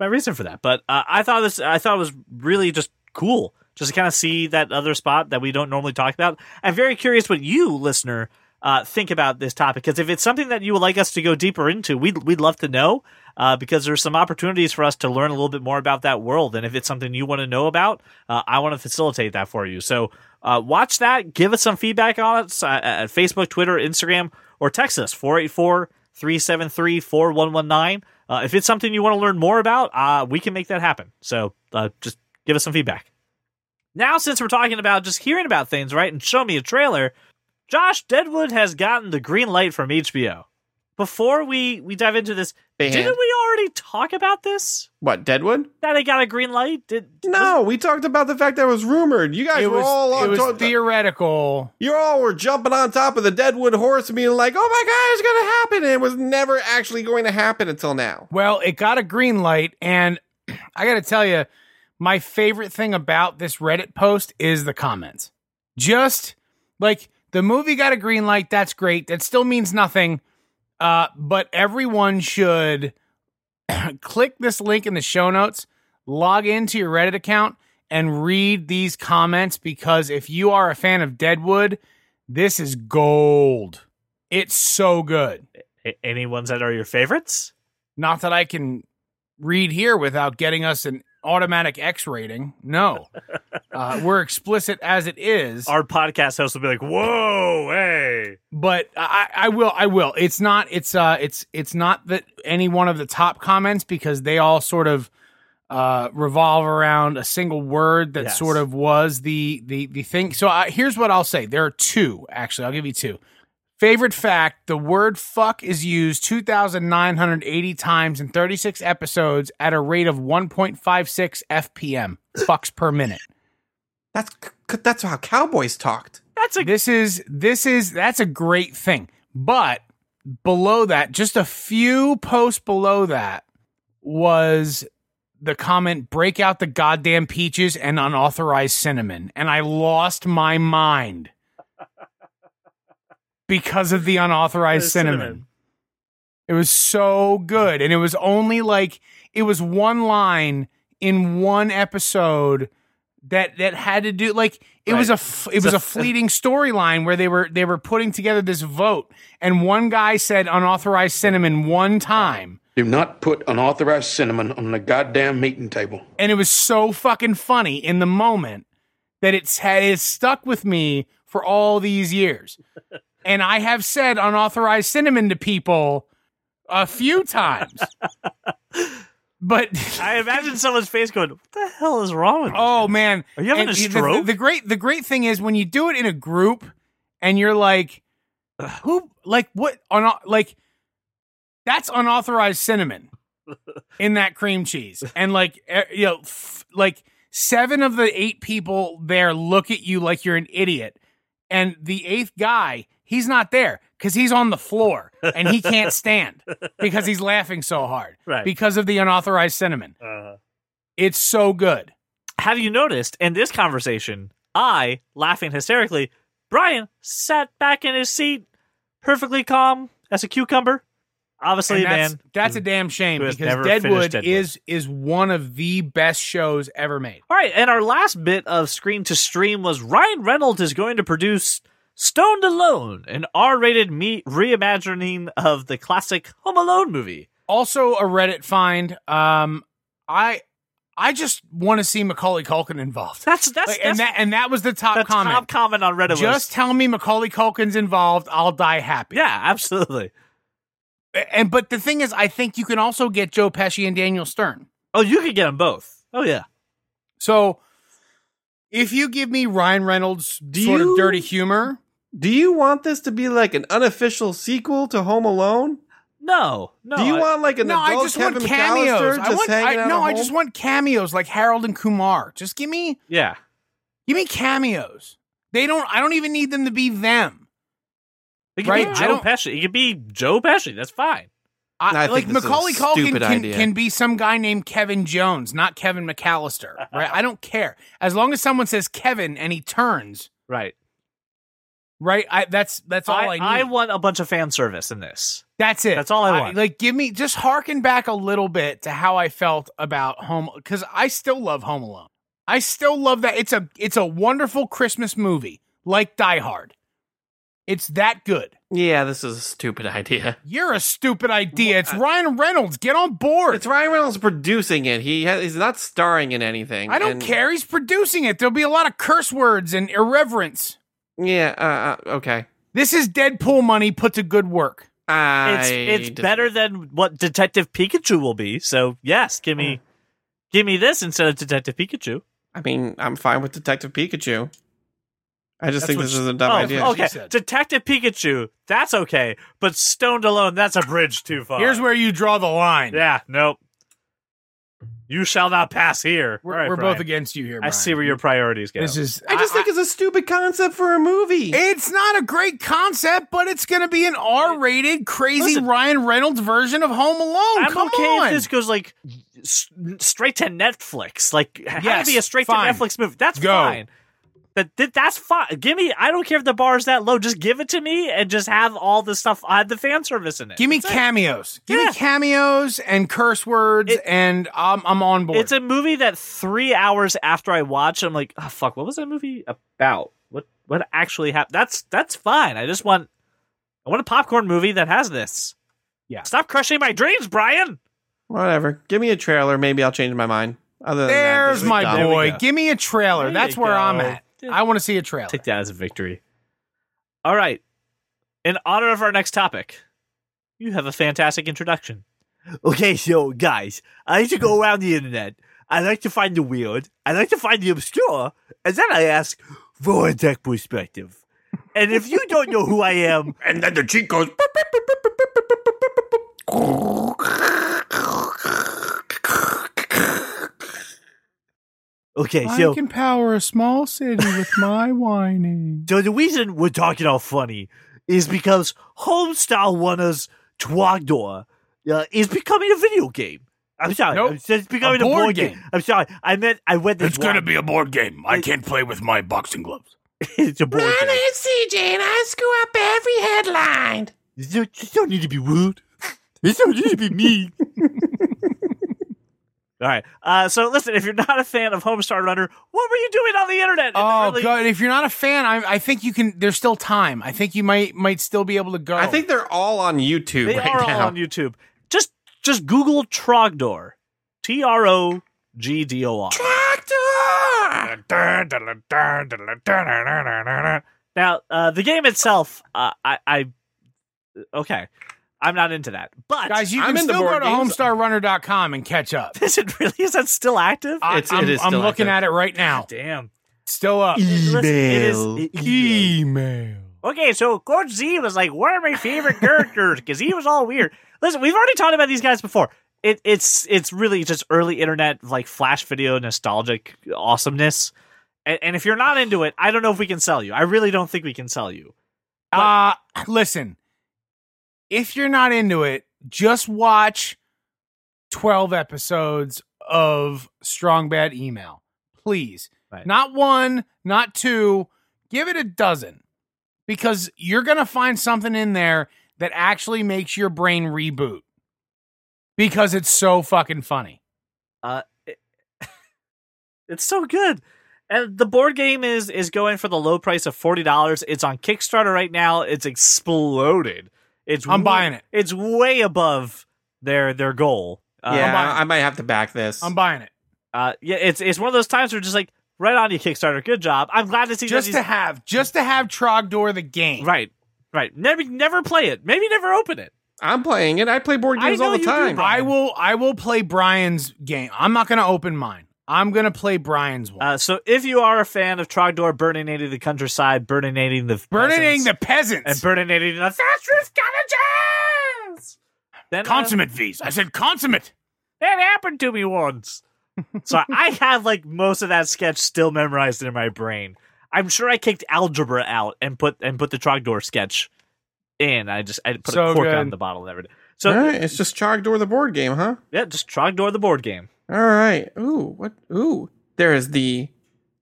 my reason for that. But uh, I thought this, I thought it was really just cool, just to kind of see that other spot that we don't normally talk about. I'm very curious what you, listener, uh, think about this topic, because if it's something that you would like us to go deeper into, we'd we'd love to know, uh, because there's some opportunities for us to learn a little bit more about that world. And if it's something you want to know about, uh, I want to facilitate that for you. So uh, watch that, give us some feedback on it uh, at Facebook, Twitter, Instagram, or text us four eight four, three seven three, four one one nine. Uh, if it's something you want to learn more about, uh, we can make that happen. So uh, just give us some feedback. Now, since we're talking about just hearing about things, right, and show me a trailer, Josh Deadwood has gotten the green light from H B O. Before we, we dive into this, Band. didn't we already talk about this? What, Deadwood? That it got a green light? Did, no, was, we talked about the fact that it was rumored. You guys were was, all on... It was to- theoretical. You all were jumping on top of the Deadwood horse and being like, oh my God, it's going to happen. And it was never actually going to happen until now. Well, it got a green light, and I got to tell you, my favorite thing about this Reddit post is the comments. Just, like, the movie got a green light, that's great, that still means nothing. Uh, but everyone should click this link in the show notes, log into your Reddit account, and read these comments, because if you are a fan of Deadwood, this is gold. It's so good. Any ones that are your favorites? Not that I can read here without getting us an automatic X rating. No. Uh, we're explicit as it is. Our podcast host will be like, whoa, hey. But I, I will, I will. It's not, it's, uh, it's, it's not that any one of the top comments, because they all sort of, uh, revolve around a single word that yes. sort of was the, the, the thing. So I, here's what I'll say. There are two, actually. I'll give you two. Favorite fact, the word fuck is used two thousand nine hundred eighty times in thirty-six episodes at a rate of one point five six F P M, fucks per minute. That's that's how cowboys talked. That's a This is this is that's a great thing. But below that, just a few posts below that was the comment, break out the goddamn peaches and unauthorized cinnamon, and I lost my mind. Because of the unauthorized cinnamon. cinnamon. It was so good. And it was only like, it was one line in one episode that, that had to do, like, it right. was a, it was a fleeting storyline where they were, they were putting together this vote. And one guy said unauthorized cinnamon one time. Do not put unauthorized cinnamon on the goddamn meeting table. And it was so fucking funny in the moment that it's had, it's stuck with me for all these years. And I have said unauthorized cinnamon to people a few times. But I imagine someone's face going, what the hell is wrong with you? Oh, man. Are you having and a stroke? The, the, the, great, the great thing is when you do it in a group and you're like, Who, like, what, on, like, that's unauthorized cinnamon in that cream cheese. And, like, you know, f- like, seven of the eight people there look at you like you're an idiot. And the eighth guy, he's not there because he's on the floor and he can't stand because he's laughing so hard right. because of the unauthorized cinnamon. Uh-huh. It's so good. Have you noticed in this conversation, I, laughing hysterically, Brian sat back in his seat, perfectly calm as a cucumber. Obviously, that's, man. That's who, a damn shame because Deadwood, Deadwood is is one of the best shows ever made. All right, and our last bit of Screen to Stream was Ryan Reynolds is going to produce Stoned Alone, an R-rated me- reimagining of the classic Home Alone movie. Also a Reddit find. Um, I... I just want to see Macaulay Culkin involved. That's that's, like, that's and that and that was the top the comment. Top comment on Reddit. Just was, tell me Macaulay Culkin's involved. I'll die happy. Yeah, absolutely. And but the thing is, I think you can also get Joe Pesci and Daniel Stern. Oh, you could get them both. Oh yeah. So if you give me Ryan Reynolds' do sort you, of dirty humor, do you want this to be like an unofficial sequel to Home Alone? No, no. Do you I, want like an no, adult I just Kevin want cameos. I want, I, no, I home? just want cameos like Harold and Kumar. Just give me, yeah, give me cameos. They don't. I don't even need them to be them. It could right? be Joe Pesci. It could be Joe Pesci. That's fine. I, no, I like Macaulay Culkin can, can be some guy named Kevin Jones, not Kevin McAllister. Right? I don't care as long as someone says Kevin and he turns. Right. Right, I, that's that's all I, I need. I want a bunch of fan service in this. That's it. That's all I want. I, like, give me just harken back a little bit to how I felt about Home, because I still love Home Alone. I still love that it's a it's a wonderful Christmas movie, like Die Hard. It's that good. Yeah, this is a stupid idea. You're a stupid idea. Well, it's I, Ryan Reynolds. Get on board. It's Ryan Reynolds producing it. He has, he's not starring in anything. I don't and... care. He's producing it. There'll be a lot of curse words and irreverence. Yeah, uh, okay. This is Deadpool money put to good work. I it's it's just... better than what Detective Pikachu will be, so yes, give me, mm. give me this instead of Detective Pikachu. I mean, I'm fine with Detective Pikachu. I just that's think this she... is a dumb oh, idea. Okay, Detective Pikachu, that's okay, but Stoned Alone, that's a bridge too far. Here's where you draw the line. Yeah, nope. You shall not pass here. We're, right, we're both against you here, Brian. I see where your priorities go. This is, I just I, think I, it's a stupid concept for a movie. It's not a great concept, but it's going to be an R-rated, crazy Listen, Ryan Reynolds version of Home Alone. I'm Come okay on. if this goes like s- straight to Netflix. Like, yes, have it be a straight fine. to Netflix movie. That's go. fine. That, that that's fine. Give me. I don't care if the bar is that low. Just give it to me and just have all the stuff. I have the fan service in it. Give me that's cameos. It. Give yeah. me cameos and curse words, it, and I'm I'm on board. It's a movie that three hours after I watch, I'm like, oh fuck, what was that movie about? What what actually happened? That's that's fine. I just want I want a popcorn movie that has this. Yeah. Stop crushing my dreams, Brian. Whatever. Give me a trailer. Maybe I'll change my mind. Other than there's that, my dumb. boy. There give me a trailer. There that's where go. I'm at. I want to see a trailer. Take that as a victory. All right. In honor of our next topic, you have a fantastic introduction. Okay, so guys, I like to go around the internet. I like to find the weird. I like to find the obscure. And then I ask for a tech perspective. And if you don't know who I am, and then the cheek goes. Okay, so I can power a small city with my whining. So the reason we're talking all funny is because Homestar Runner's Twagdor uh, is becoming a video game. I'm sorry, nope. it's becoming a board, a board game. game. I'm sorry, I meant I went. This it's going to be a board game. I it, can't play with my boxing gloves. It's a board my game. My name's C J, and I screw up every headline. You don't, you don't need to be rude. You don't need to be mean. All right. Uh, so, listen, if you're not a fan of Homestar Runner, what were you doing on the internet? In oh, the early- God. If you're not a fan, I, I think you can. There's still time. I think you might might still be able to go. I think they're all on YouTube they right now. They are all on YouTube. Just just Google Trogdor. T R O G D O R. Trogdor! Now, uh, the game itself, uh, I, I... Okay. I'm not into that. But guys, you can still go to homestar runner dot com and catch up. Is it really? Is that still active? I, it's, I'm, it is still I'm looking active. at it right now. God damn. Still up. Email. It is, it, email. okay, so Coach Z was like, what are my favorite characters? Because he was all weird. Listen, we've already talked about these guys before. It, it's it's really just early internet, like flash video nostalgic awesomeness. And, and if you're not into it, I don't know if we can sell you. I really don't think we can sell you. But- uh, listen, if you're not into it, just watch twelve episodes of Strong Bad Email. Please. Right. Not one, not two. Give it a dozen. Because you're going to find something in there that actually makes your brain reboot. Because it's so fucking funny. Uh, it, it's so good. And the board game is is going for the low price of forty dollars. It's on Kickstarter right now. It's exploded. It's I'm way, buying it. It's way above their their goal. Uh, yeah, I, I might have to back this. I'm buying it. Uh, yeah, it's it's one of those times where just like, right on you, Kickstarter. Good job. I'm glad to see just to have just to have Trogdor the game. Right, right. Never, never play it. Maybe never open it. I'm playing it. I play board games all the time. Do, I will. I will play Brian's game. I'm not going to open mine. I'm going to play Brian's one. Uh, so if you are a fan of Trogdor burninating the countryside, burninating the burninating the peasants, and burninating the thatched roof cottages, then consummate uh, feast. I said consummate. That happened to me once. So I have like most of that sketch still memorized in my brain. I'm sure I kicked algebra out and put and put the Trogdor sketch in. I just I put so a cork good. on the bottle and everything. So all right, it's just Trogdor the board game, huh? Yeah, just Trogdor the board game. All right. Ooh, what? Ooh, there is the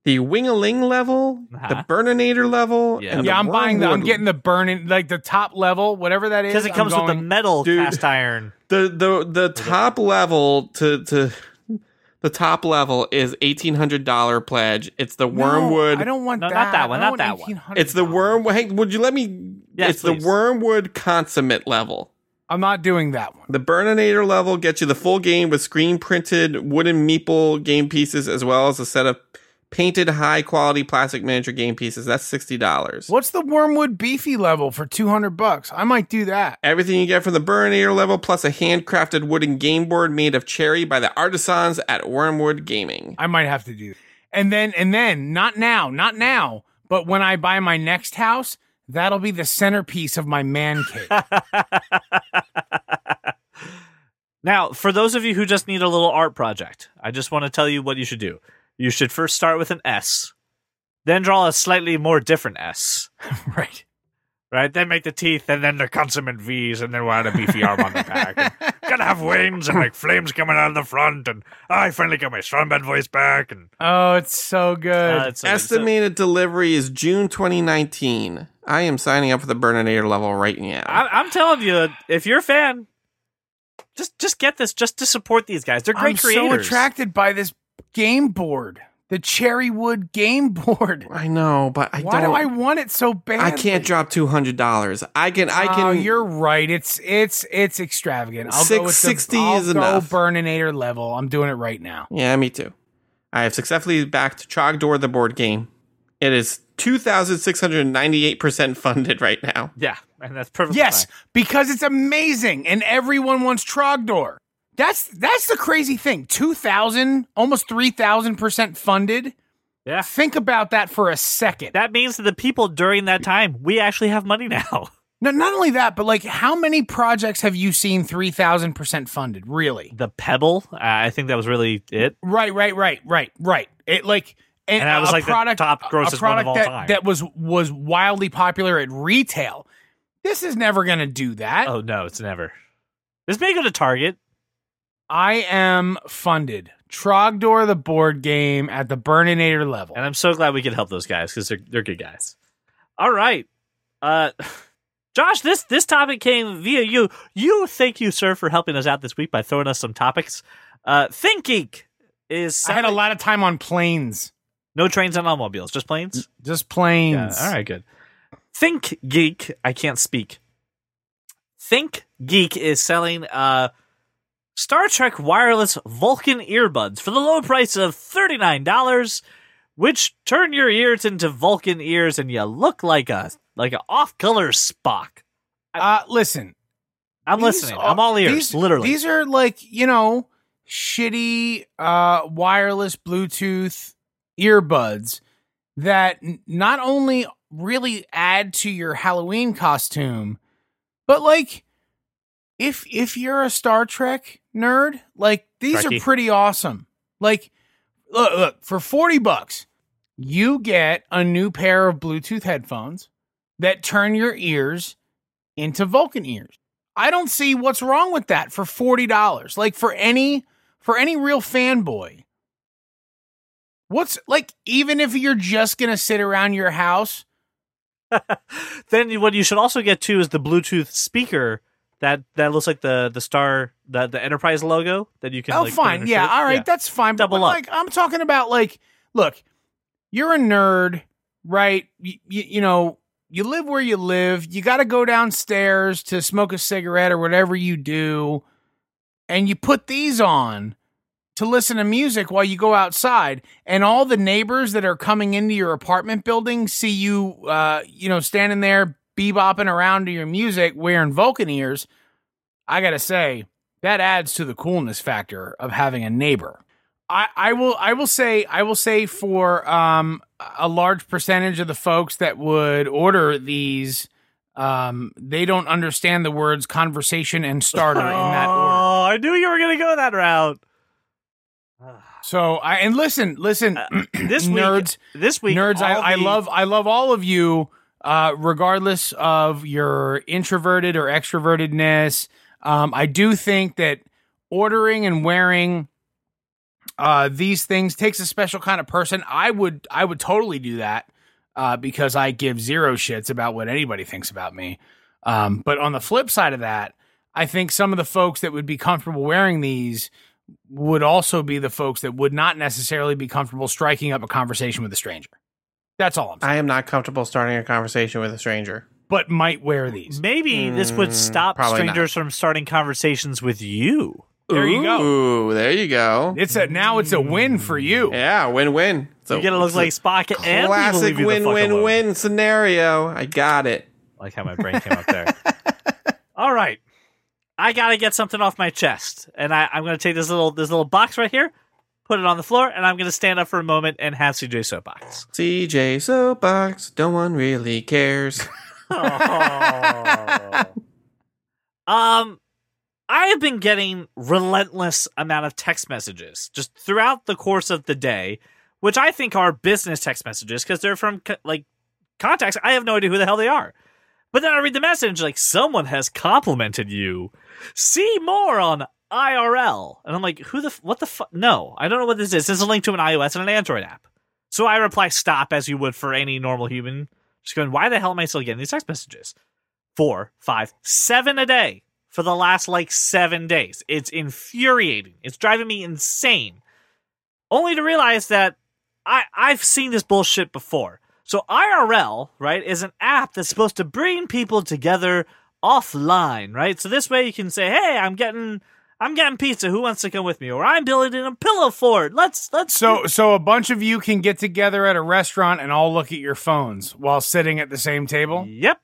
the Wingaling level, uh-huh. the Burninator level. Yeah, and yeah I'm buying that. I'm getting the burning like the top level, whatever that is. Because it comes I'm with going, the metal dude, cast iron. The the the top level to to. The top level is eighteen hundred dollars pledge. It's the Wormwood. No, I don't want no, that. Not that one. Not that one. It's the Wormwood. Hey, would you let me? Yes, it's please. The Wormwood Consummate level. I'm not doing that one. The Burninator level gets you the full game with screen printed wooden meeple game pieces as well as a set of painted high quality plastic miniature game pieces. That's sixty dollars. What's the Wormwood Beefy level for two hundred bucks? I might do that. Everything you get from the Burninator level plus a handcrafted wooden game board made of cherry by the artisans at Wormwood Gaming. I might have to do that. And then and then not now, not now, but when I buy my next house, that'll be the centerpiece of my man cave. Now, for those of you who just need a little art project, I just want to tell you what you should do. You should first start with an S, then draw a slightly more different S. Right. Right? Then make the teeth, and then the consummate V's, and then we'll add a beefy arm on the back. And gotta have wings, and like flames coming out of the front, and oh, I finally got my strong bad voice back. And oh, it's so good. Uh, it's so Estimated good. Delivery is June twenty nineteen. I am signing up for the Burninator level right now. I- I'm telling you, if you're a fan, just just get this just to support these guys. They're great I'm creators. I'm so attracted by this game board, the cherry wood game board. I know, but I why don't, do I want it so bad? I can't drop two hundred dollars. I can, I can. Oh, you're right. It's it's it's extravagant. I'll six, go with sixty the, is I'll enough. Go Burninator level. I'm doing it right now. Yeah, me too. I have successfully backed Trogdor the board game. It is two thousand six hundred ninety-eight percent funded right now. Yeah, and that's perfect. Yes, fine. Because it's amazing, and everyone wants Trogdor. That's that's the crazy thing. two thousand, almost three thousand percent funded. Yeah. Think about that for a second. That means that the people during that time, we actually have money now. No, not only that, but like how many projects have you seen three thousand percent funded, really? The Pebble, uh, I think that was really it. Right, right, right, right, right. It like and, and that was a like product, the top grossest one of all that, time. That was was wildly popular at retail. This is never going to do that. Oh no, it's never. This may go to Target. I am funded. Trogdor the board game at the Burninator level. And I'm so glad we could help those guys because they're they're good guys. All right. Uh, Josh, this, this topic came via you. You thank you, sir, for helping us out this week by throwing us some topics. Uh, ThinkGeek is... Something- I had a lot of time on planes. No trains and automobiles. Just planes? Just planes. Yeah, all right, good. ThinkGeek. I can't speak. ThinkGeek is selling... Uh, Star Trek wireless Vulcan earbuds for the low price of thirty-nine dollars, which turn your ears into Vulcan ears and you look like a like an off-color Spock. I, uh, listen. I'm listening. Are, I'm all ears, these, literally. These are like, you know, shitty uh, wireless Bluetooth earbuds that not only really add to your Halloween costume. But like, if if you're a Star Trek nerd, like these Trekkie. Are pretty awesome. Like, look, look for forty bucks, you get a new pair of Bluetooth headphones that turn your ears into Vulcan ears. I don't see what's wrong with that for forty dollars. Like for any for any real fanboy. What's like, even if you're just going to sit around your house, then what you should also get too is the Bluetooth speaker that, that looks like the, the star, the, the Enterprise logo that you can. Oh, like, fine. Yeah. All right. Yeah. That's fine. Double but, up. Like, I'm talking about like, look, you're a nerd, right? You, you, you know, you live where you live. You got to go downstairs to smoke a cigarette or whatever you do. And you put these on to listen to music while you go outside, and all the neighbors that are coming into your apartment building see you, uh, you know, standing there bebopping around to your music wearing Vulcan ears. I gotta say, that adds to the coolness factor of having a neighbor. I, I will, I will say, I will say for um, a large percentage of the folks that would order these, um, they don't understand the words conversation and starter in that order. Oh, I knew you were gonna go that route. So I and listen, listen, uh, this nerds, week, this week, nerds. I, I love, I love all of you, uh, regardless of your introverted or extrovertedness. Um, I do think that ordering and wearing uh, these things takes a special kind of person. I would, I would totally do that uh, because I give zero shits about what anybody thinks about me. Um, but on the flip side of that, I think some of the folks that would be comfortable wearing these would also be the folks that would not necessarily be comfortable striking up a conversation with a stranger. That's all I'm saying. I am not comfortable starting a conversation with a stranger. But might wear these. Maybe mm, this would stop strangers not. from starting conversations with you. There Ooh, you go. Ooh, there you go. It's a Now it's a win for you. Yeah, win-win. So you get to look like Spock and Spock. Classic win-win-win scenario. I got it. I like how my brain came up there. All right. I gotta get something off my chest, and I, I'm gonna take this little this little box right here, put it on the floor, and I'm gonna stand up for a moment and have C J Soapbox. C J Soapbox, no one really cares. Oh. um, I have been getting relentless amount of text messages just throughout the course of the day, which I think are business text messages because they're from co- like contacts. I have no idea who the hell they are. But then I read the message, like, someone has complimented you. See more on I R L. And I'm like, who the, f- what the fuck? No, I don't know what this is. This is a link to an iOS and an Android app. So I reply, stop, as you would for any normal human. Just going, why the hell am I still getting these text messages? Four, five, seven a day for the last, like, seven days. It's infuriating. It's driving me insane. Only to realize that I- I've seen this bullshit before. So I R L, right, is an app that's supposed to bring people together offline, right? So this way you can say, "Hey, I'm getting, I'm getting pizza. Who wants to come with me?" Or "I'm building a pillow fort. Let's, let's." So, do- so a bunch of you can get together at a restaurant and all look at your phones while sitting at the same table. Yep.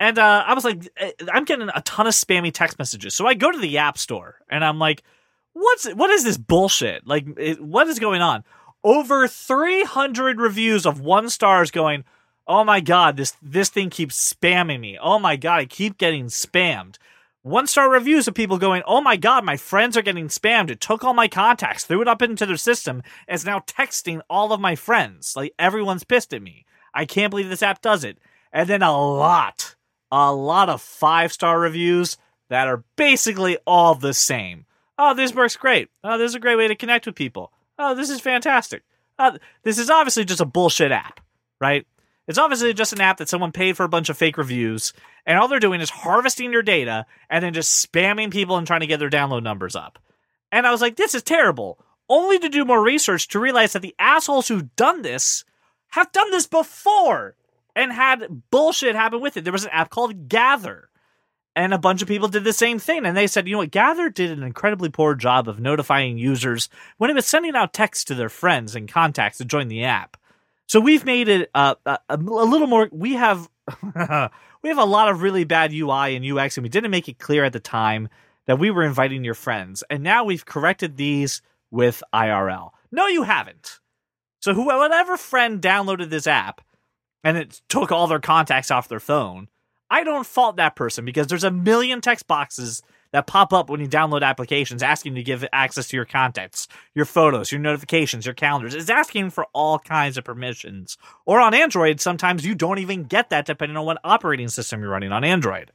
And uh, I was like, I'm getting a ton of spammy text messages. So I go to the App Store and I'm like, "What's, what is this bullshit? Like, it, what is going on?" Over three hundred reviews of one stars going, oh my god, this this thing keeps spamming me. Oh my god, I keep getting spammed. One star reviews of people going, oh my god, my friends are getting spammed. It took all my contacts, threw it up into their system, and is now texting all of my friends. Like, everyone's pissed at me. I can't believe this app does it. And then a lot, a lot of five star reviews that are basically all the same. Oh, this works great. Oh, this is a great way to connect with people. Oh, this is fantastic. Uh, this is obviously just a bullshit app, right? It's obviously just an app that someone paid for a bunch of fake reviews, and all they're doing is harvesting your data and then just spamming people and trying to get their download numbers up. And I was like, this is terrible. Only to do more research to realize that the assholes who've done this have done this before and had bullshit happen with it. There was an app called Gather, and a bunch of people did the same thing. And they said, you know what? Gather did an incredibly poor job of notifying users when it was sending out texts to their friends and contacts to join the app. So we've made it uh, a, a little more. We have we have a lot of really bad U I and U X, and we didn't make it clear at the time that we were inviting your friends. And now we've corrected these with I R L. No, you haven't. So whoever friend downloaded this app and it took all their contacts off their phone. I don't fault that person, because there's a million text boxes that pop up when you download applications asking to give access to your contacts, your photos, your notifications, your calendars. It's asking for all kinds of permissions. Or on Android, sometimes you don't even get that depending on what operating system you're running on Android.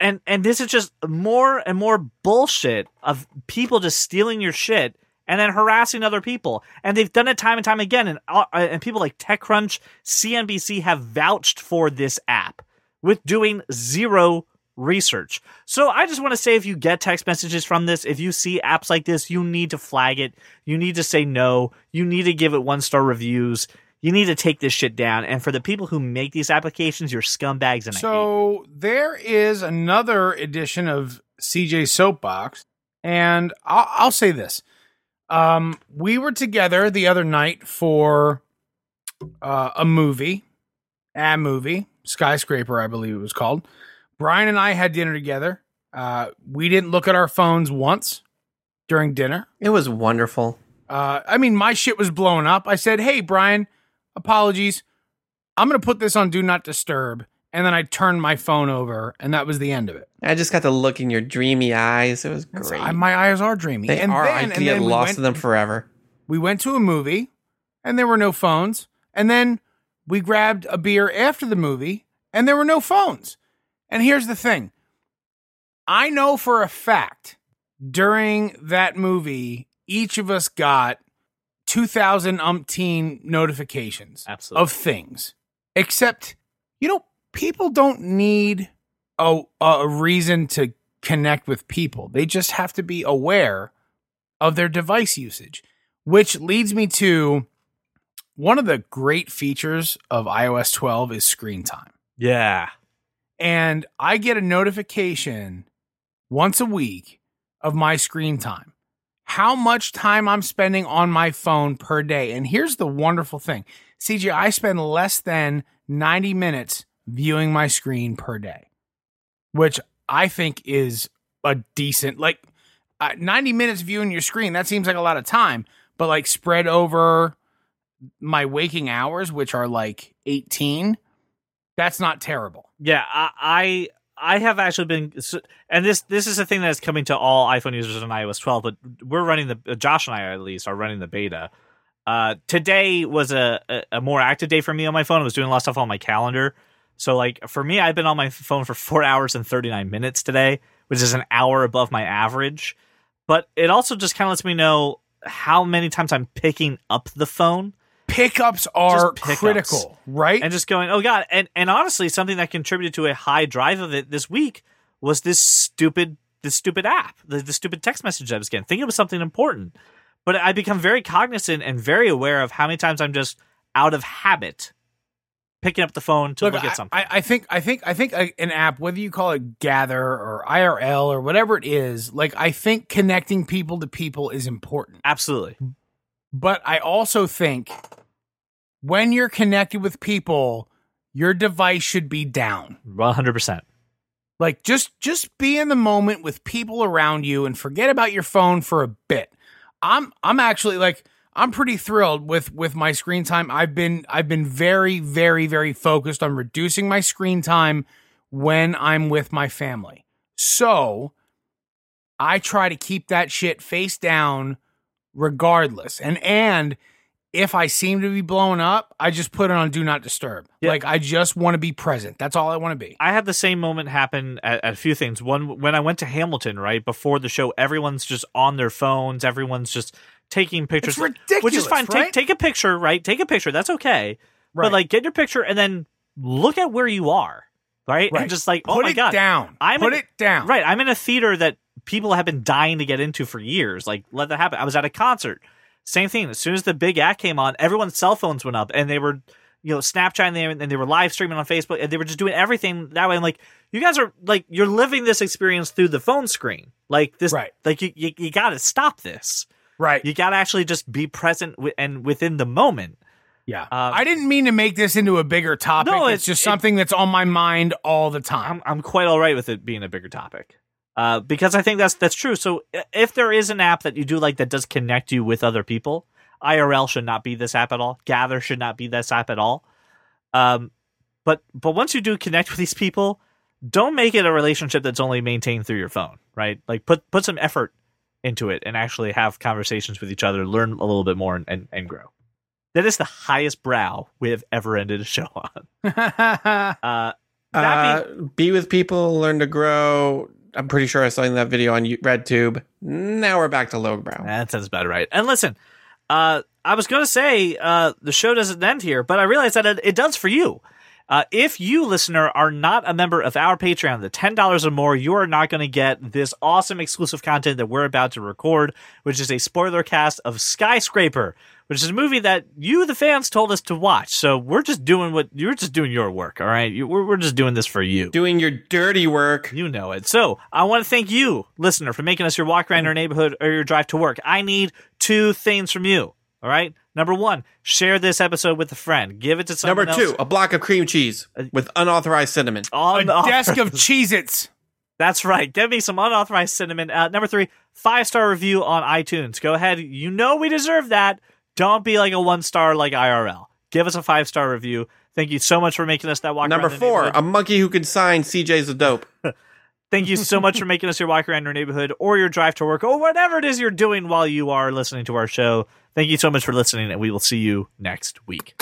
And and this is just more and more bullshit of people just stealing your shit and then harassing other people. And they've done it time and time again. And, uh, and people like TechCrunch, C N B C have vouched for this app with doing zero research. So I just want to say, if you get text messages from this, if you see apps like this, you need to flag it. You need to say no. You need to give it one-star reviews. You need to take this shit down. And for the people who make these applications, you're scumbags. And so there is another edition of C J Soapbox. And I'll, I'll say this. Um, we were together the other night for uh, a movie, a movie, Skyscraper, I believe it was called. Brian and I had dinner together. Uh, we didn't look at our phones once during dinner. It was wonderful. Uh, I mean, my shit was blown up. I said, hey, Brian, apologies. I'm going to put this on Do Not Disturb. And then I turned my phone over, and that was the end of it. I just got to look in your dreamy eyes. It was great. I, my eyes are dreamy. They and are. Then, I can get lost in them forever. We went to a movie, and there were no phones. And then we grabbed a beer after the movie, and there were no phones. And here's the thing. I know for a fact, during that movie, each of us got two thousand umpteen notifications. Absolutely. Of things. Except, you know, people don't need a, a reason to connect with people. They just have to be aware of their device usage, which leads me to one of the great features of iOS twelve is screen time. Yeah. And I get a notification once a week of my screen time, how much time I'm spending on my phone per day. And here's the wonderful thing. C J, I spend less than ninety minutes viewing my screen per day, which I think is a decent, like uh, ninety minutes viewing your screen. That seems like a lot of time, but like spread over my waking hours, which are like eighteen, that's not terrible. Yeah, I I have actually been, and this this is a thing that is coming to all iPhone users on iOS twelve. But we're running the Josh and I at least are running the beta. Uh, today was a, a more active day for me on my phone. I was doing a lot of stuff on my calendar. So like for me, I've been on my phone for four hours and thirty-nine minutes today, which is an hour above my average. But it also just kind of lets me know how many times I'm picking up the phone. Pickups are pickups. Critical, right? And just going, oh, God. And and honestly, something that contributed to a high drive of it this week was this stupid this stupid app, the, the stupid text message I was getting, thinking it was something important. But I become very cognizant and very aware of how many times I'm just out of habit picking up the phone to look, look at something. I, I think I think I think an app, whether you call it Gather or I R L or whatever it is, like I think connecting people to people is important. Absolutely. But I also think when you're connected with people, your device should be down. one hundred percent. Like, just just be in the moment with people around you and forget about your phone for a bit. I'm I'm actually, like, I'm pretty thrilled with, with my screen time. I've been I've been very, very, very focused on reducing my screen time when I'm with my family. So I try to keep that shit face down regardless. And and... if I seem to be blown up, I just put it on Do Not Disturb. Yep. Like, I just want to be present. That's all I want to be. I had the same moment happen at, at a few things. One, when I went to Hamilton, right, before the show, everyone's just on their phones. Everyone's just taking pictures. It's ridiculous, which is fine. Right? Take, take a picture, right? Take a picture. That's okay. Right. But, like, get your picture and then look at where you are, right? right. And just, like, oh, put my God. Put it down. I'm put in, it down. Right. I'm in a theater that people have been dying to get into for years. Like, let that happen. I was at a concert. Same thing. As soon as the big act came on, everyone's cell phones went up, and they were, you know, Snapchatting them, and they were live streaming on Facebook, and they were just doing everything that way. I'm like, you guys are like, you're living this experience through the phone screen, like this. Right. Like you, you, you got to stop this. Right. You got to actually just be present w- and within the moment. Yeah. Um, I didn't mean to make this into a bigger topic. No, it's, it's just it, something that's on my mind all the time. I'm, I'm quite all right with it being a bigger topic. Uh, because I think that's that's true. So if there is an app that you do like that does connect you with other people, I R L should not be this app at all. Gather should not be this app at all. Um, But but once you do connect with these people, don't make it a relationship that's only maintained through your phone, right? Like put put some effort into it and actually have conversations with each other, learn a little bit more, and, and, and grow. That is the highest brow we have ever ended a show on. uh, uh, be-, be with people, learn to grow. I'm pretty sure I saw that video on RedTube. Now we're back to low brow. That sounds about right. And listen, uh, I was going to say uh, the show doesn't end here, but I realized that it, it does for you. Uh, if you, listener, are not a member of our Patreon, the ten dollars or more, you are not going to get this awesome exclusive content that we're about to record, which is a spoiler cast of Skyscraper, which is a movie that you, the fans, told us to watch. So we're just doing what you're just doing your work. All right. You, we're, we're just doing this for you. Doing your dirty work. You know it. So I want to thank you, listener, for making us your walk around your neighborhood or your drive to work. I need two things from you. All right. Number one, share this episode with a friend. Give it to someone Number two, else. A block of cream cheese with unauthorized cinnamon. Unauthorized. A desk of Cheez-Its. That's right. Give me some unauthorized cinnamon. Uh, number three, five-star review on iTunes. Go ahead. You know we deserve that. Don't be like a one-star like I R L. Give us a five-star review. Thank you so much for making us that walk Number around four, a monkey who can sign C J's a dope. Thank you so much for making us your walk around your neighborhood or your drive to work or whatever it is you're doing while you are listening to our show. Thank you so much for listening, and we will see you next week.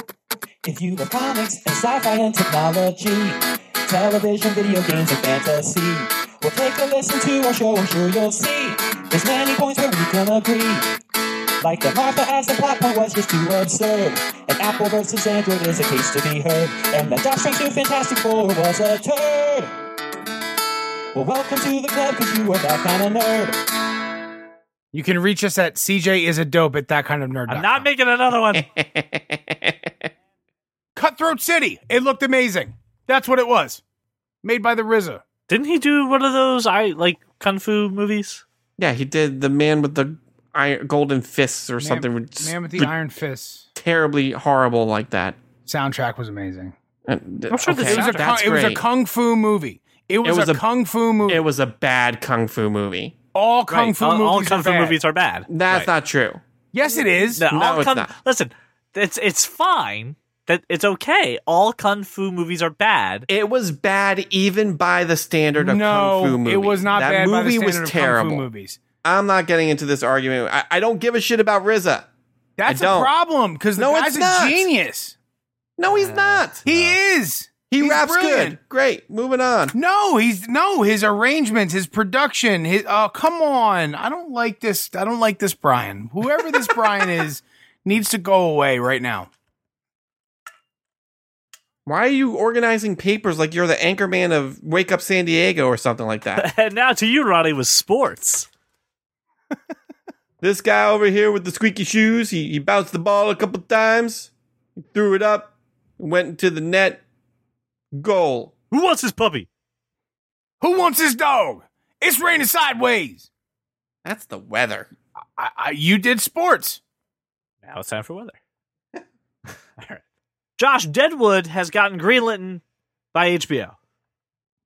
If you love comics and sci-fi and technology, television, video games, and fantasy, well, take a listen to our show. I'm sure you'll see there's many points where we can agree. Like the Mothra as the plot point was just too absurd, and Apple versus Android is a case to be heard, and the Doctor Strange Fantastic Four was a turd. Well, welcome to the club, because you are that kind of nerd. You can reach us at C J is a dope at that kind of nerd. I'm not making another one. Cutthroat City. It looked amazing. That's what it was. Made by the R Z A. Didn't he do one of those I like kung fu movies? Yeah, he did The Man with the Iron, Golden Fists or man, something. Man with the re- Iron Fists. Terribly horrible like that. Soundtrack was amazing. Uh, th- I'm sure okay, the soundtrack. It was a, it was a kung fu movie. It was, it was a, a kung fu movie. It was a bad kung fu movie. All kung right. fu all, movies all kung are fu bad. movies are bad. That's right. not true. Yes, it is. No, no it's kung, not. Listen, it's it's fine. That it's okay. All kung fu movies are bad. It was bad even by the standard of no, kung fu movies. It was not that bad. That movie by the was terrible. Kung fu movies. I'm not getting into this argument. I, I don't give a shit about R Z A. That's a problem because the no, guy's a genius. No, he's not. He no. is. He he's raps brilliant. good. Great. Moving on. No, he's no, his arrangements, his production, his oh, come on. I don't like this. I don't like this Brian. Whoever this Brian is needs to go away right now. Why are you organizing papers like you're the anchor man of Wake Up San Diego or something like that? And now to you, Ronnie, with sports. This guy over here with the squeaky shoes, he, he bounced the ball a couple times, threw it up, went into the net. Goal. Who wants his puppy? Who wants his dog? It's raining sideways. That's the weather. I, I, you did sports. Now it's time for weather. All right. Josh Deadwood has gotten greenlit by H B O.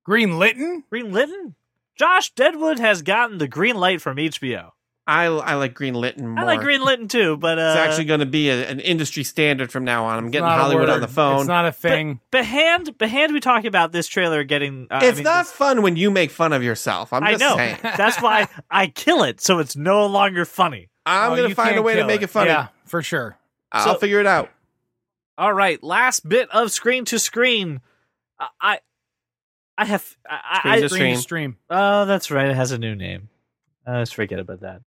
Greenlit? Greenlit? Josh Deadwood has gotten the green light from H B O. I, I like Green Litton more. I like Green Litton too, but... Uh, it's actually going to be a, an industry standard from now on. I'm getting Hollywood on the phone. It's not a thing. But behand, behand we talk about this trailer getting... Uh, it's I mean, not this, fun when you make fun of yourself. I'm just I know. saying. That's why I kill it, so it's no longer funny. I'm oh, going to find a way to make it, it funny. Yeah, for sure. I'll so, figure it out. All right, last bit of Screen to Screen. Uh, I I have... I, screen I, to I, Screen to Stream. Oh, that's right. It has a new name. Uh, let's forget about that.